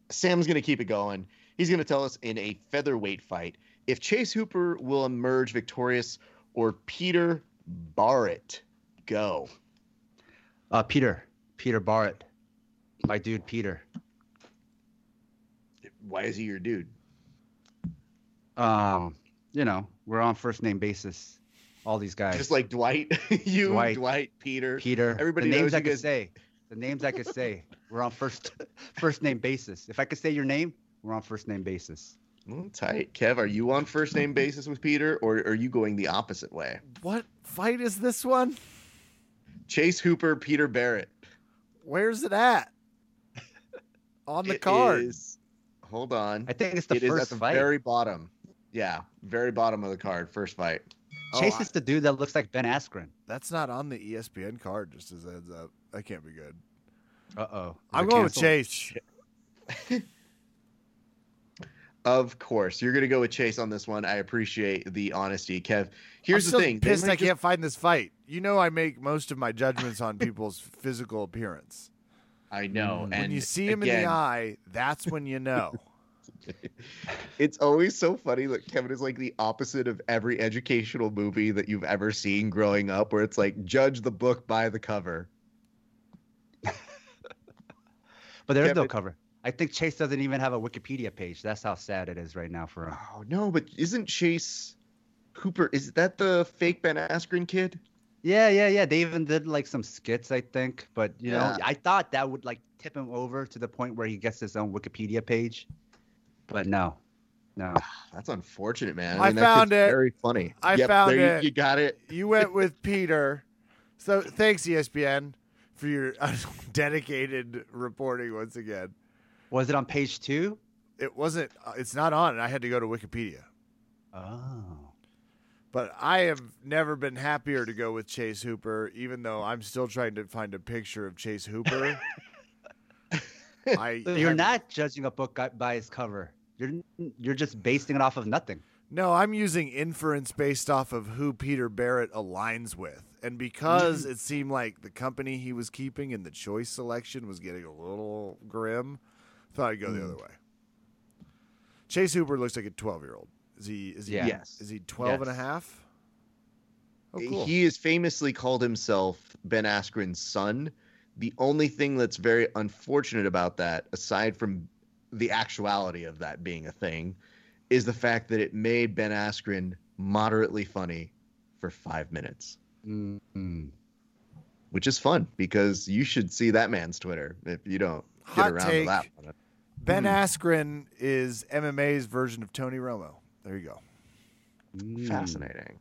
Sam's going to keep it going. He's going to tell us in a featherweight fight if Chase Hooper will emerge victorious or Peter Barrett. Go. Uh, Peter. Peter Barrett. My dude, Peter. Why is he your dude? Um, you know, we're on first name basis. All these guys. Just like Dwight. you, Dwight, Dwight, Peter. Peter. Everybody the names knows I could guys... say. The names I could say. We're on first first name basis. If I could say your name, we're on first name basis. Well, tight. Kev, are you on first name basis with Peter, or are you going the opposite way? What fight is this one? Chase Hooper, Peter Barrett. Where's it at? on the it card. Is, hold on. I think it's the it first is at the fight. Very bottom. Yeah, very bottom of the card. First fight. Chase oh, is I, the dude that looks like Ben Askren. That's not on the E S P N card. Just as a heads up, that can't be good. Uh oh. I'm going with Chase. Of course, you're going to go with Chase on this one. I appreciate the honesty, Kev. Here's the thing: I'm pissed I just... can't find this fight. You know, I make most of my judgments on people's physical appearance. I know, when and you see him again... in the eye, that's when you know. It's always so funny that Kevin is like the opposite of every educational movie that you've ever seen growing up, where it's like judge the book by the cover. But there Kevin... is no cover. I think Chase doesn't even have a Wikipedia page. That's how sad it is right now for him. Oh, no, but isn't Chase Hooper, is that the fake Ben Askren kid? Yeah, yeah, yeah. They even did, like, some skits, I think. But, you yeah. know, I thought that would, like, tip him over to the point where he gets his own Wikipedia page. But no, no. That's unfortunate, man. I, I mean, found it. Very funny. I yep, found there it. You, you got it. You went with Peter. So thanks, E S P N, for your dedicated reporting once again. Was it on page two? It wasn't. Uh, it's not on. And I had to go to Wikipedia. Oh. But I have never been happier to go with Chase Hooper, even though I'm still trying to find a picture of Chase Hooper. I, you're I'm, not judging a book by its cover. You're you're just basing it off of nothing. No, I'm using inference based off of who Peter Barrett aligns with. And because it seemed like the company he was keeping and the choice selection was getting a little grim, I thought I'd go the other way. Chase Hooper looks like a twelve-year-old. Is he is he, yes. is he twelve yes. and a half? Oh, cool. He has famously called himself Ben Askren's son. The only thing that's very unfortunate about that, aside from the actuality of that being a thing, is the fact that it made Ben Askren moderately funny for five minutes. Mm-hmm. Which is fun, because you should see that man's Twitter if you don't get Hot around take. to that one. Ben mm. Askren is M M A's version of Tony Romo. There you go. Mm. Fascinating.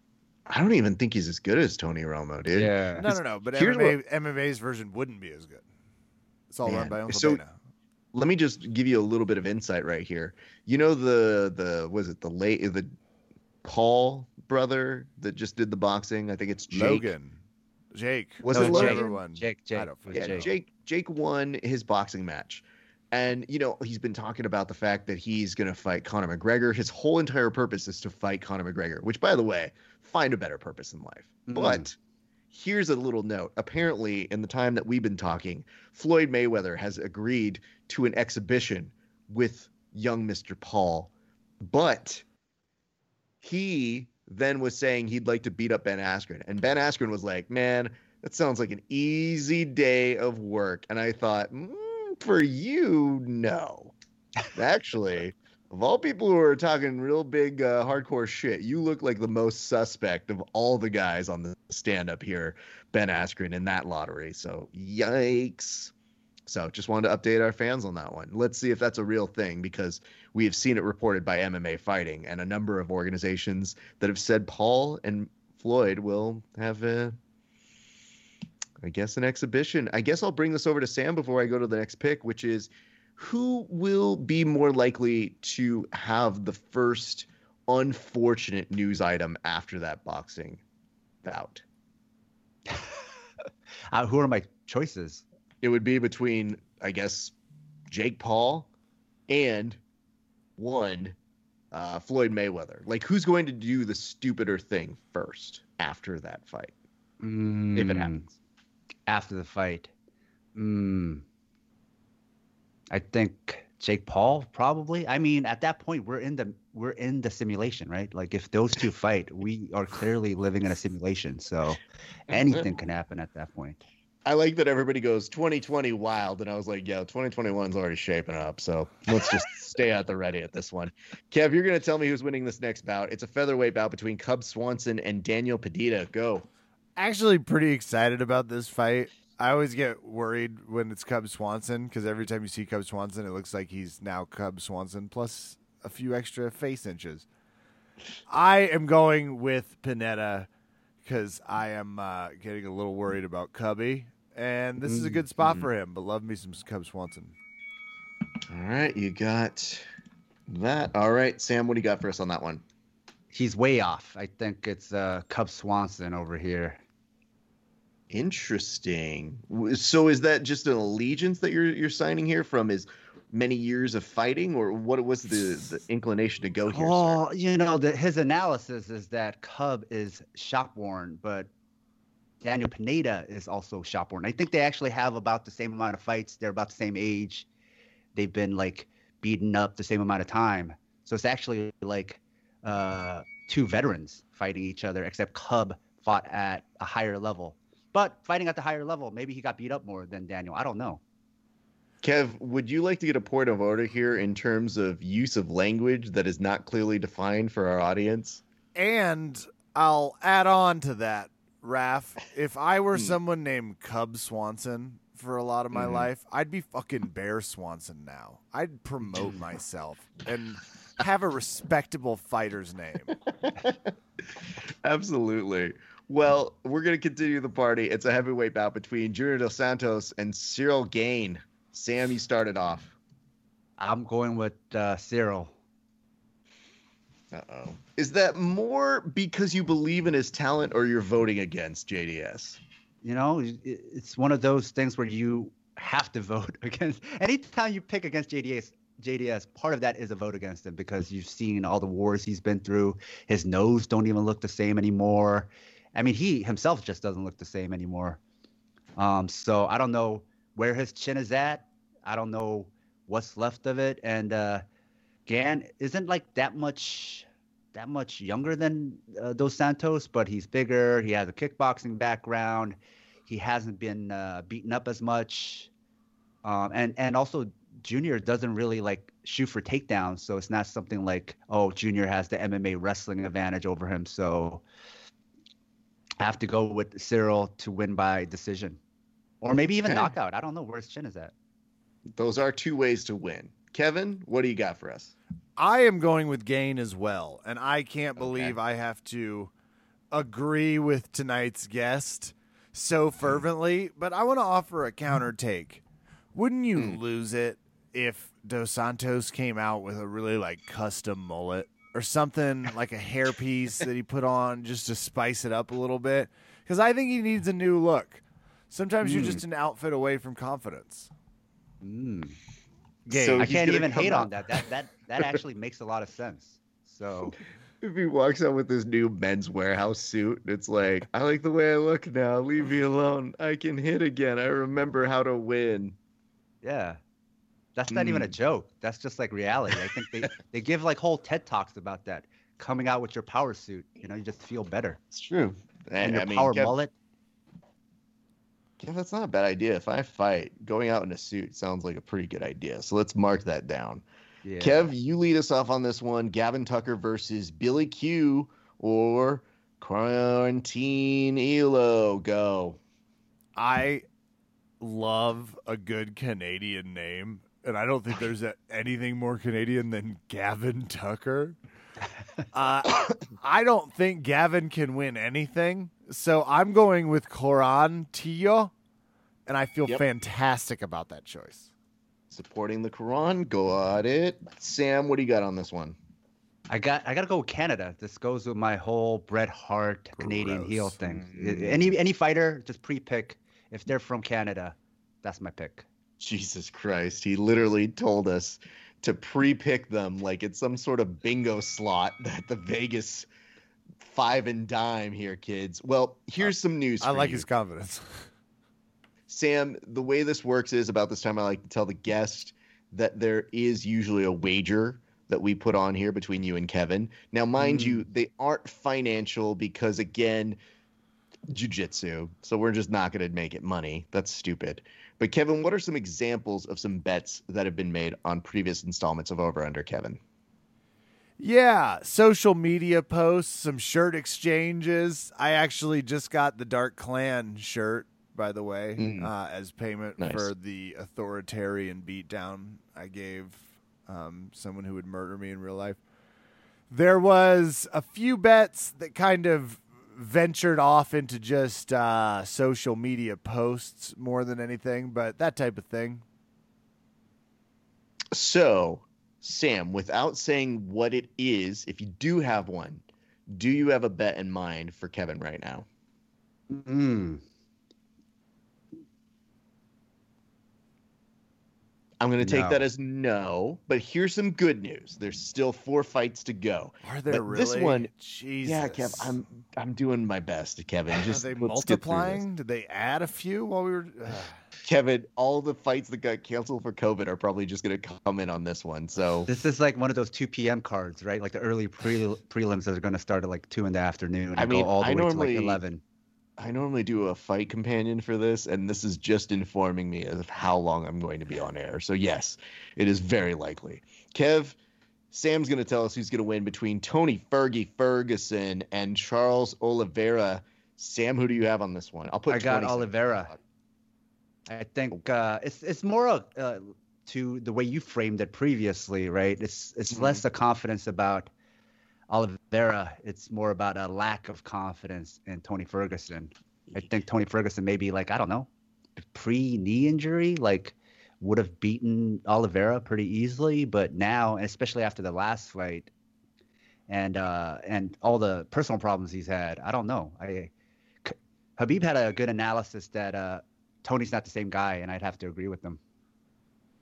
I don't even think he's as good as Tony Romo, dude. Yeah. No, no, no. But M M A, what... M M A's version wouldn't be as good. It's all Man. run by Uncle so, Dana. Let me just give you a little bit of insight right here. You know the the was it the late the Paul brother that just did the boxing? I think it's Jake. Logan. Jake. Was no, it Logan? Jake. Jake. Jake. I don't yeah, Jake. Jake. Jake won his boxing match. And, you know, he's been talking about the fact that he's going to fight Conor McGregor. His whole entire purpose is to fight Conor McGregor, which, by the way, find a better purpose in life. Mm-hmm. But here's a little note. Apparently, in the time that we've been talking, Floyd Mayweather has agreed to an exhibition with young Mister Paul. But he then was saying he'd like to beat up Ben Askren. And Ben Askren was like, man, that sounds like an easy day of work. And I thought, mm, for you, no. Actually, of all people who are talking real big, uh, hardcore shit, you look like the most suspect of all the guys on the stand-up here, Ben Askren, in that lottery. So, yikes. So, just wanted to update our fans on that one. Let's see if that's a real thing, because we have seen it reported by M M A Fighting and a number of organizations that have said Paul and Floyd will have a... I guess an exhibition. I guess I'll bring this over to Sam before I go to the next pick, which is who will be more likely to have the first unfortunate news item after that boxing bout? uh, who are my choices? It would be between, I guess, Jake Paul and one uh, Floyd Mayweather. Like, who's going to do the stupider thing first after that fight? Mm. If it happens. After the fight, mm, I think Jake Paul probably. I mean, at that point, we're in the we're in the simulation, right? Like, if those two fight, we are clearly living in a simulation. So anything can happen at that point. I like that everybody goes twenty twenty wild, and I was like, yo, twenty twenty-one's already shaping up, so let's just stay at the ready at this one. Kev, you're gonna tell me who's winning this next bout. It's a featherweight bout between Cub Swanson and Daniel Padilla. Go. Actually pretty excited about this fight. I always get worried when it's Cub Swanson, because every time you see Cub Swanson, it looks like he's now Cub Swanson plus a few extra face inches. I am going with Panetta because I am uh, getting a little worried about Cubby, and this mm-hmm. is a good spot mm-hmm. for him, but love me some Cub Swanson. All right, you got that. All right, Sam, what do you got for us on that one? He's way off. I think it's uh, Cub Swanson over here. Interesting. So is that just an allegiance that you're you're signing here from his many years of fighting, or what was the, the inclination to go here? Oh, sir? you know, the, his analysis is that Cub is shop-worn, but Daniel Pineda is also shop-worn. I think they actually have about the same amount of fights. They're about the same age. They've been, like, beaten up the same amount of time. So it's actually, like, uh, two veterans fighting each other, except Cub fought at a higher level. But fighting at the higher level, maybe he got beat up more than Daniel. I don't know. Kev, would you like to get a point of order here in terms of use of language that is not clearly defined for our audience? And I'll add on to that, Raph. If I were someone named Cub Swanson for a lot of my mm-hmm. life, I'd be fucking Bear Swanson now. I'd promote myself and have a respectable fighter's name. Absolutely. Well, we're going to continue the party. It's a heavyweight bout between Junior dos Santos and Ciryl Gane. Sam, you started off. I'm going with uh, Ciryl. Uh-oh. Is that more because you believe in his talent or you're voting against J D S? You know, it's one of those things where you have to vote against. Anytime you pick against J D S, J D S, part of that is a vote against him because you've seen all the wars he's been through. His nose don't even look the same anymore. I mean, he himself just doesn't look the same anymore. Um, so I don't know where his chin is at. I don't know what's left of it. And uh, Gane isn't like that much that much younger than uh, Dos Santos, but he's bigger. He has a kickboxing background. He hasn't been uh, beaten up as much. Um, and, and also Junior doesn't really like shoot for takedowns. So it's not something like, oh, Junior has the M M A wrestling advantage over him. So I have to go with Ciryl to win by decision or maybe even okay. knockout. I don't know where his chin is at. Those are two ways to win. Kevin, what do you got for us? I am going with Gane as well, and I can't believe okay. I have to agree with tonight's guest so fervently, but I want to offer a counter take. Wouldn't you mm. lose it if Dos Santos came out with a really like custom mullet or something like a hairpiece that he put on just to spice it up a little bit? Because I think he needs a new look. Sometimes mm. you're just an outfit away from confidence. Mm. Game. So I can't even hate out. on that. That that that actually makes a lot of sense. So if he walks out with this new Men's Warehouse suit, it's like, I like the way I look now. Leave me alone. I can hit again. I remember how to win. Yeah. That's not mm. even a joke. That's just like reality. I think they, they give like whole TED Talks about that. Coming out with your power suit. You know, you just feel better. It's true. And, and your I mean, power Kev, mullet. Kev, that's not a bad idea. If I fight, going out in a suit sounds like a pretty good idea. So let's mark that down. Yeah. Kev, you lead us off on this one. Gavin Tucker versus Billy Q or Quarantillo. Go. I love a good Canadian name, and I don't think there's a, anything more Canadian than Gavin Tucker. Uh, I don't think Gavin can win anything, so I'm going with Quarantillo, and I feel yep. fantastic about that choice. Supporting the Quran, got it. Sam, what do you got on this one? I got I got to go with Canada. This goes with my whole Bret Hart Gross. Canadian heel thing. Mm. Any any fighter, just pre-pick. If they're from Canada, that's my pick. Jesus Christ. He literally told us to pre-pick them like it's some sort of bingo slot at the Vegas five and dime here, kids. Well, here's uh, some news I for like you. His confidence. Sam, the way this works is about this time I like to tell the guest that there is usually a wager that we put on here between you and Kevin. Now, mind mm. you, they aren't financial because, again, jiu-jitsu. So we're just not going to make it money. That's stupid. But, Kevin, what are some examples of some bets that have been made on previous installments of Over Under, Kevin? Yeah, social media posts, some shirt exchanges. I actually just got the Dark Clan shirt, by the way, mm. uh, as payment nice. for the authoritarian beatdown I gave um, someone who would murder me in real life. There was a few bets that kind of ventured off into just uh, social media posts more than anything, but that type of thing. So, Sam, without saying what it is, if you do have one, do you have a bet in mind for Kevin right now? Hmm. I'm going to take no. that as no, but here's some good news. There's still four fights to go. Are there but really? This one, Jesus. Yeah, Kev, I'm I'm doing my best, Kevin. Just, are they multiplying? Did they add a few while we were? Kevin, all the fights that got canceled for COVID are probably just going to come in on this one. So this is like one of those two p.m. cards, right? Like the early pre- prelims that are going to start at like two in the afternoon and I mean, go all the I way normally... to like eleven. I normally do a fight companion for this, and this is just informing me of how long I'm going to be on air. So, yes, it is very likely. Kev, Sam's going to tell us who's going to win between Tony Fergie Ferguson and Charles Oliveira. Sam, who do you have on this one? I'll put I got Oliveira. I think uh, it's it's more of, uh, to the way you framed it previously, right? It's, it's mm-hmm. less a confidence about Oliveira, it's more about a lack of confidence in Tony Ferguson. I think Tony Ferguson maybe like, I don't know, pre-knee injury, like would have beaten Oliveira pretty easily. But now, especially after the last fight and uh, and all the personal problems he's had. I don't know. I Khabib had a good analysis that uh, Tony's not the same guy, and I'd have to agree with him.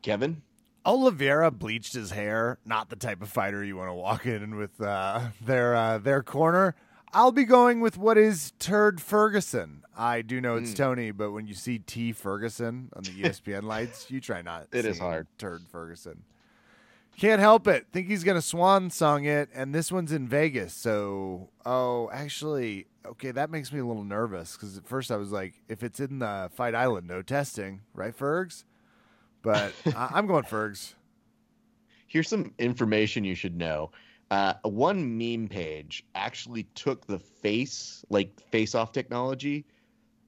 Kevin? Oliveira bleached his hair. Not the type of fighter you want to walk in with uh, their uh, their corner. I'll be going with what is Turd Ferguson. I do know it's mm. Tony, but when you see T Ferguson on the E S P N lights, you try not. It is hard. Turd Ferguson. Can't help it. Think he's going to swan song it, and this one's in Vegas. So, oh, actually, okay, that makes me a little nervous because at first I was like, if it's in the Fight Island, no testing, right, Fergs? But I- I'm going Fergs. Here's some information you should know. Uh, one meme page actually took the face, like face-off technology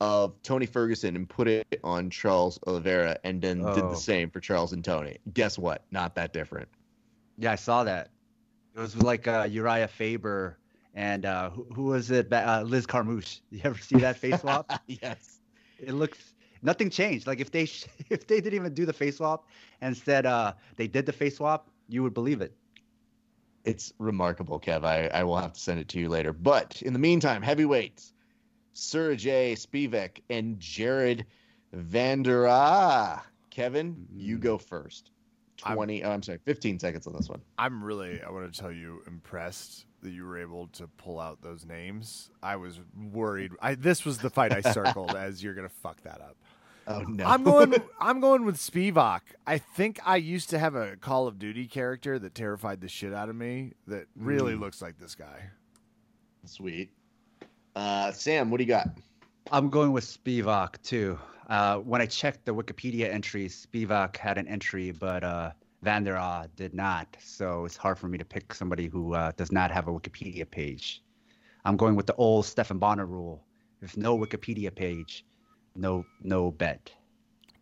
of Tony Ferguson and put it on Charles Oliveira and then oh. did the same for Charles and Tony. Guess what? Not that different. Yeah, I saw that. It was like uh, Uriah Faber and uh, who, who was it? Uh, Liz Carmouche. You ever see that face swap? Yes. It looks... Nothing changed. Like if they sh- if they didn't even do the face swap and said uh, they did the face swap, you would believe it. It's remarkable, Kev. I, I will have to send it to you later. But in the meantime, heavyweights, Sergey Spivak and Jared Vandera. Kevin, you go first. Twenty. I'm, oh, I'm sorry. Fifteen seconds on this one. I'm really. I want to tell you, impressed that you were able to pull out those names. I was worried. I this was the fight I circled as you're gonna fuck that up. Oh no. I'm going I'm going with Spivak. I think I used to have a Call of Duty character that terrified the shit out of me that really mm. looks like this guy. Sweet. Uh, Sam, what do you got? I'm going with Spivak too. Uh, when I checked the Wikipedia entries, Spivak had an entry, but uh, Vandera did not. So it's hard for me to pick somebody who uh, does not have a Wikipedia page. I'm going with the old Stephen Bonnar rule. If no Wikipedia page, No, no bet.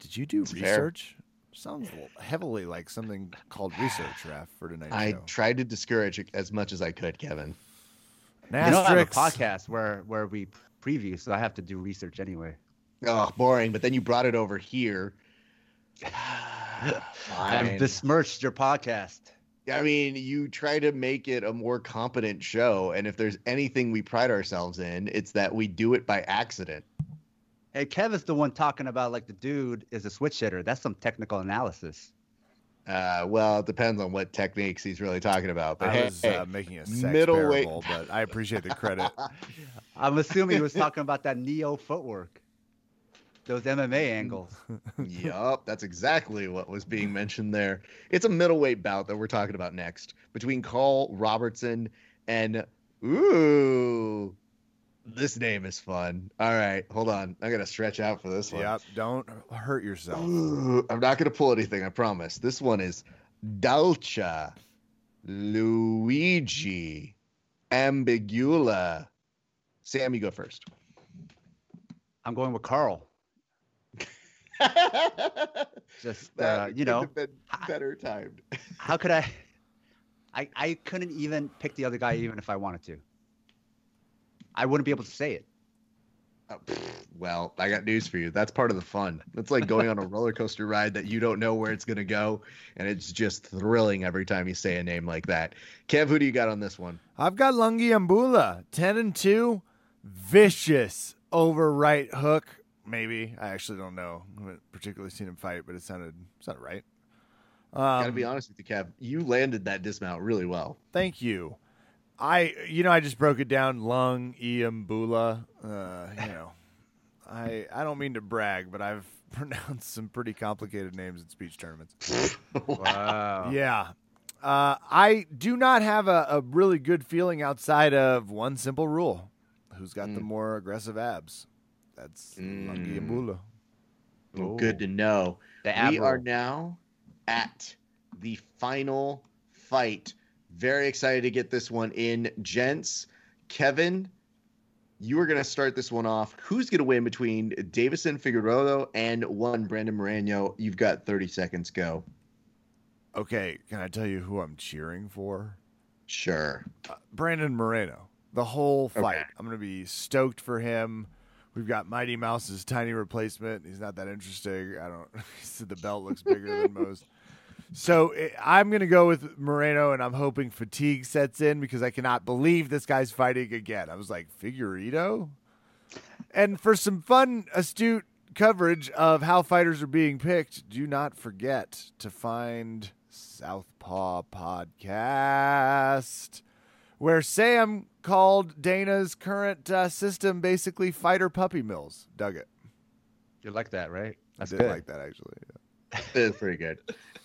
Did you do it's research? Fair. Sounds heavily like something called research, Raph, for tonight's I show. I tried to discourage it as much as I could, Kevin. Nastrix. You know, I have a podcast where, where we preview, so I have to do research anyway. Oh, boring. But then you brought it over here. I've besmirched your podcast. I mean, you try to make it a more competent show, and if there's anything we pride ourselves in, it's that we do it by accident. Hey, Kevin's the one talking about like the dude is a switch hitter. That's some technical analysis. Uh, well, it depends on what techniques he's really talking about. But I hey, was uh, making a sex middleweight parable, but I appreciate the credit. I'm assuming he was talking about that neo footwork, those M M A angles. Yup, that's exactly what was being mentioned there. It's a middleweight bout that we're talking about next between Carl Robertson and ooh. This name is fun. All right, hold on. I'm going to stretch out for this one. Yep, don't hurt yourself. Ooh, I'm not going to pull anything, I promise. This one is Dalcha Lungiambula. Sam, you go first. I'm going with Carl. Just, that uh, you know. Been better timed. How could I, I? I couldn't even pick the other guy even if I wanted to. I wouldn't be able to say it. Oh, well, I got news for you. That's part of the fun. That's like going on a roller coaster ride that you don't know where it's going to go, and it's just thrilling every time you say a name like that. Kev, who do you got on this one? I've got Lungiambula, ten and two, vicious over right hook. Maybe I actually don't know. I haven't particularly seen him fight, but it sounded sounded right. Um, gotta be honest with you, Kev. You landed that dismount really well. Thank you. I, you know, I just broke it down. Lungiambula. Uh, you know, I, I don't mean to brag, but I've pronounced some pretty complicated names in speech tournaments. Wow. Yeah. Uh, I do not have a, a really good feeling outside of one simple rule. Who's got mm. the more aggressive abs? That's mm. Lungiambula. Well, good to know. We are now at the final fight. Very excited to get this one in, gents. Kevin, you are going to start this one off. Who's going to win between Deiveson Figueiredo and one Brandon Moreno? You've got thirty seconds. Go. Okay, can I tell you who I'm cheering for? Sure. Uh, Brandon Moreno. The whole fight. Okay. I'm going to be stoked for him. We've got Mighty Mouse's tiny replacement. He's not that interesting. I don't. The belt looks bigger than most. So I'm going to go with Moreno, and I'm hoping fatigue sets in because I cannot believe this guy's fighting again. I was like, Figueiredo? And for some fun, astute coverage of how fighters are being picked, do not forget to find Southpaw Podcast, where Sam called Dana's current uh, system basically fighter puppy mills. Dug it. You like that, right? That's I did good. Like that, actually. Yeah. That's pretty good.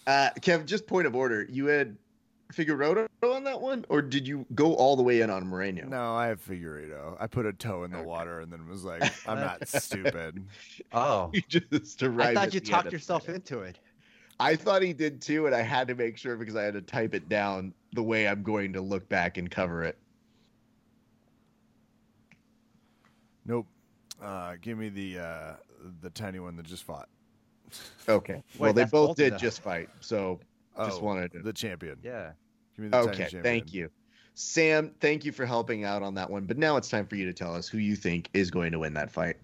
Uh, Kev, just point of order. You had Figueiredo on that one, or did you go all the way in on Moreno? No, I have Figueiredo. I put a toe in the okay. water and then was like, I'm not stupid. Oh. You just I thought you talked yourself it. into it. I thought he did too, and I had to make sure because I had to type it down the way I'm going to look back and cover it. Nope. Uh, give me the uh, the tiny one that just fought. Okay. Wait, well, they both did just fight, so oh, just wanted to... the champion. Yeah. Give me the okay, tiny champion. Thank you. Sam, thank you for helping out on that one, but now it's time for you to tell us who you think is going to win that fight.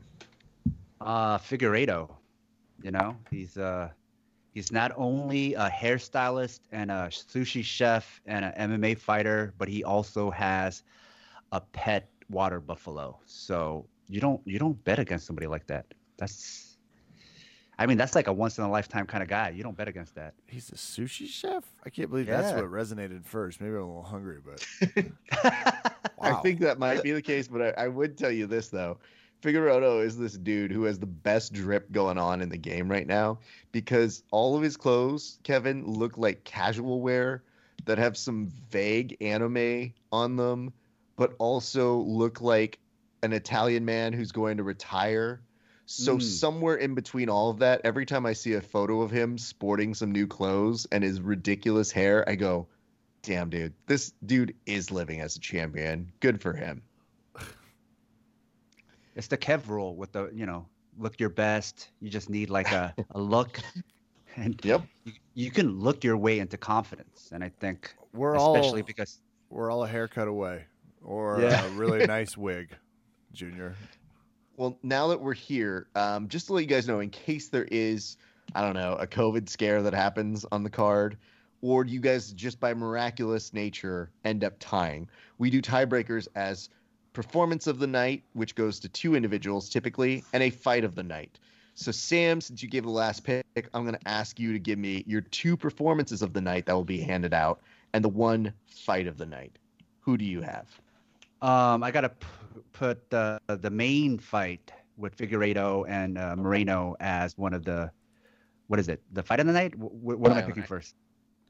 Uh, Figueiredo. You know, he's... Uh... He's not only a hairstylist and a sushi chef and an M M A fighter, but he also has a pet water buffalo. So you don't you don't bet against somebody like that. That's, I mean, that's like a once in a lifetime kind of guy. You don't bet against that. He's a sushi chef? I can't believe yeah. that's what resonated first. Maybe I'm a little hungry, but wow. I think that might be the case. But I, I would tell you this though. Figueiredo is this dude who has the best drip going on in the game right now because all of his clothes, Kevin, look like casual wear that have some vague anime on them, but also look like an Italian man who's going to retire. So mm. somewhere in between all of that, every time I see a photo of him sporting some new clothes and his ridiculous hair, I go, damn, dude, this dude is living as a champion. Good for him. It's the Kev rule with the, you know, look your best. You just need like a, a look. And yep. you, you can look your way into confidence. And I think we're especially all, because we're all a haircut away or yeah. a really nice wig, Junior. Well, now that we're here, um, just to let you guys know, in case there is, I don't know, a COVID scare that happens on the card, or you guys just by miraculous nature end up tying, we do tiebreakers as performance of the night, which goes to two individuals typically, and a fight of the night. So, Sam, since you gave the last pick, I'm going to ask you to give me your two performances of the night that will be handed out and the one fight of the night. Who do you have? Um, I got to p- put the, the main fight with Figueiredo and uh, Moreno as one of the, what is it? The fight of the night? W- w- what fight am I picking night. first?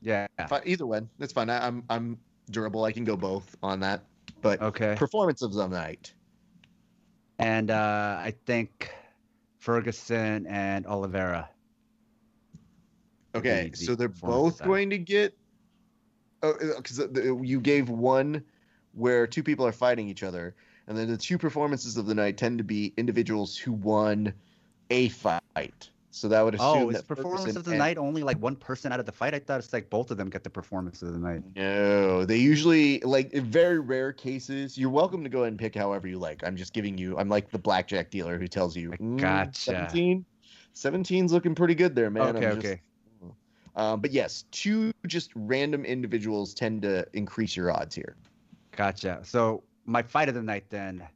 Yeah. Either one. That's fine. I, I'm, I'm durable. I can go both on that. But okay. performance of the night. And uh, I think Ferguson and Oliveira. Okay, the, the so they're both going to get... Because oh, you gave one where two people are fighting each other. And then the two performances of the night tend to be individuals who won a fight. So that would assume oh, is that performance Ferguson of the and... night only like one person out of the fight? I thought it's like both of them get the performance of the night. No, they usually like in very rare cases. You're welcome to go ahead and pick however you like. I'm just giving you. I'm like the blackjack dealer who tells you. Mm, gotcha. Seventeen. Seventeen's looking pretty good there, man. Okay, I'm just, okay. Uh, but yes, two just random individuals tend to increase your odds here. Gotcha. So my fight of the night then.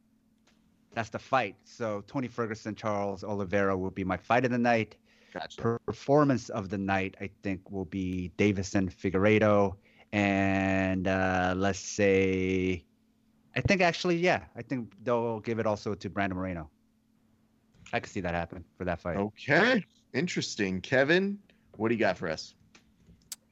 That's the fight. So Tony Ferguson, Charles Oliveira will be my fight of the night. Gotcha. Performance of the night, I think, will be Deiveson Figueiredo. And uh, let's say, I think actually, yeah, I think they'll give it also to Brandon Moreno. I could see that happen for that fight. Okay. Interesting. Kevin, what do you got for us?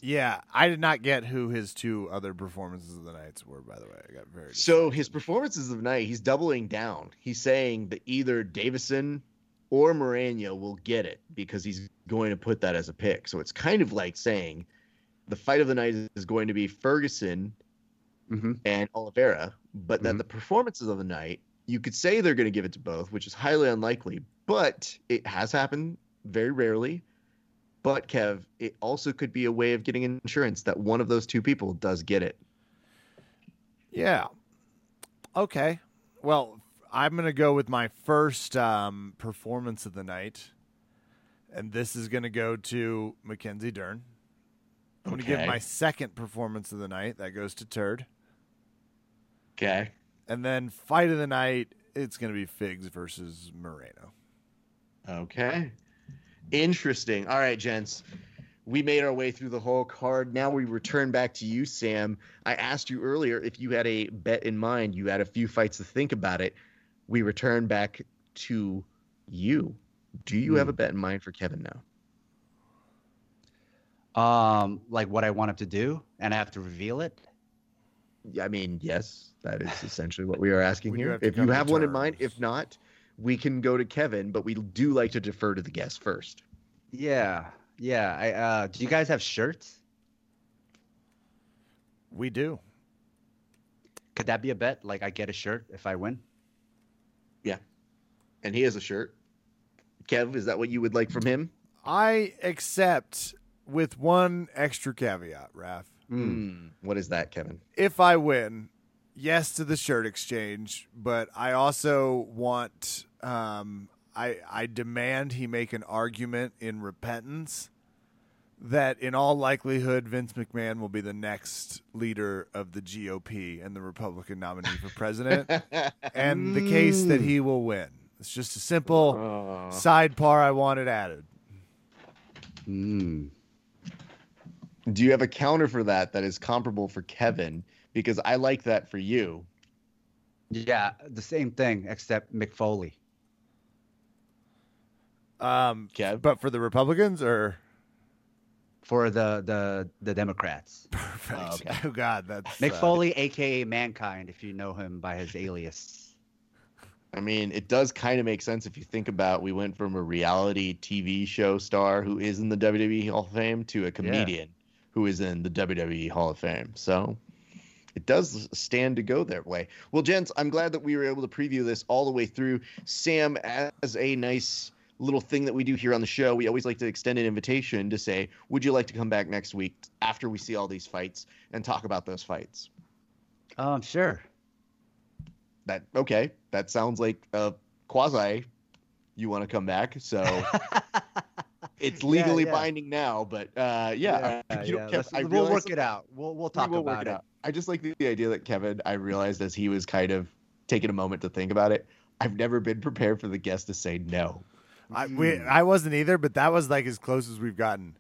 Yeah, I did not get who his two other performances of the nights were, by the way. I got very disappointed. So his performances of the night, he's doubling down. He's saying that either Deiveson or Moreno will get it because he's going to put that as a pick. So it's kind of like saying the fight of the night is going to be Ferguson mm-hmm. and Oliveira, but mm-hmm. that the performances of the night, you could say they're going to give it to both, which is highly unlikely, but it has happened very rarely. But, Kev, it also could be a way of getting insurance that one of those two people does get it. Yeah. Okay. Well, I'm going to go with my first um, performance of the night. And this is going to go to Mackenzie Dern. I'm okay. going to give my second performance of the night. That goes to Turd. Okay. And then fight of the night, it's going to be Figs versus Moreno. Okay. Interesting. All right, gents. We made our way through the whole card. Now we return back to you, Sam. I asked you earlier if you had a bet in mind. You had a few fights to think about it. We return back to you. Do you mm. have a bet in mind for Kevin now? Um, like what I want him to do, and I have to reveal it? I mean, yes, that is essentially what we are asking we here. If you have terms. one in mind, if not, we can go to Kevin, but we do like to defer to the guests first. Yeah, yeah. I, uh, do you guys have shirts? We do. Could that be a bet? Like I get a shirt if I win? Yeah. And he has a shirt. Kev, is that what you would like from him? I accept... With one extra caveat, Raph. Mm. What is that, Kevin? If I win, yes to the shirt exchange, but I also want, um, I, I demand he make an argument in repentance that in all likelihood Vince McMahon will be the next leader of the G O P and the Republican nominee for president, and the case that he will win. It's just a simple oh. sidebar I wanted added. Mm. Do you have a counter for that that is comparable for Kevin? Because I like that for you. Yeah, the same thing, except Mick Foley. Um, Kev? But for the Republicans or? For the the, the Democrats. Perfect. Oh, okay. Oh God, that's... Mick uh... Foley, a k a. Mankind, if you know him by his alias. I mean, it does kind of make sense if you think about we went from a reality T V show star who is in the W W E Hall of Fame to a comedian yeah. who is in the W W E Hall of Fame. So it does stand to go that way. Well, gents, I'm glad that we were able to preview this all the way through. Sam, as a nice little thing that we do here on the show, we always like to extend an invitation to say, would you like to come back next week after we see all these fights and talk about those fights? Um, sure. That okay. That sounds like uh, quasi. You want to come back, so it's legally yeah, yeah. binding now. But uh, yeah, yeah, you know, yeah. Kevin, we'll work it out. We'll we'll talk we'll about it. it. I just like the, the idea that Kevin. I realized as he was kind of taking a moment to think about it. I've never been prepared for the guest to say no. I we, I wasn't either, but that was like as close as we've gotten.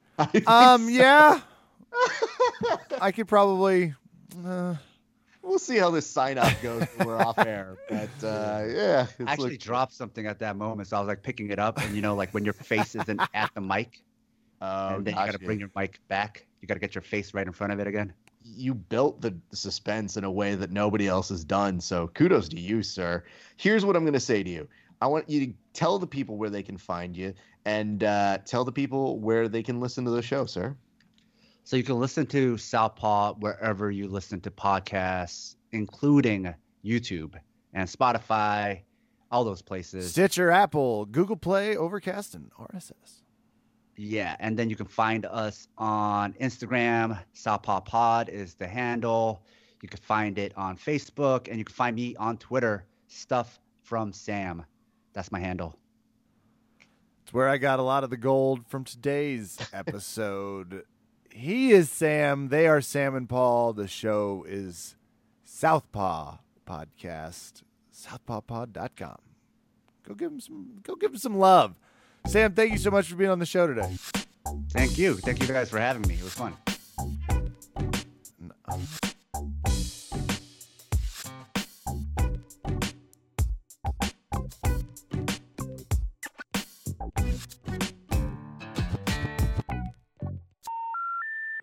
Um, so. yeah, I could probably. Uh... We'll see how this sign-off goes when we're off air. But, uh, yeah. I actually looked... dropped something at that moment, so I was, like, picking it up. And, you know, like, when your face isn't at the mic, oh, and then gosh, you got to bring your mic back. You got to get your face right in front of it again. You built the suspense in a way that nobody else has done, so kudos to you, sir. Here's what I'm going to say to you. I want you to tell the people where they can find you and uh, tell the people where they can listen to the show, sir. So you can listen to Southpaw wherever you listen to podcasts, including YouTube and Spotify, all those places. Stitcher, Apple, Google Play, Overcast, and R S S. Yeah, and then you can find us on Instagram. Southpaw Pod is the handle. You can find it on Facebook, and you can find me on Twitter, Stuff From Sam. That's my handle. It's where I got a lot of the gold from today's episode. He is Sam. They are Sam and Paul. The show is Southpaw Podcast. Southpaw pod dot com. Go give them some. Go give them some love. Sam, thank you so much for being on the show today. Thank you. Thank you guys for having me. It was fun.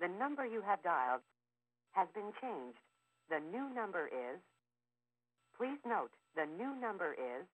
The number you have dialed has been changed. The new number is... Please note, the new number is...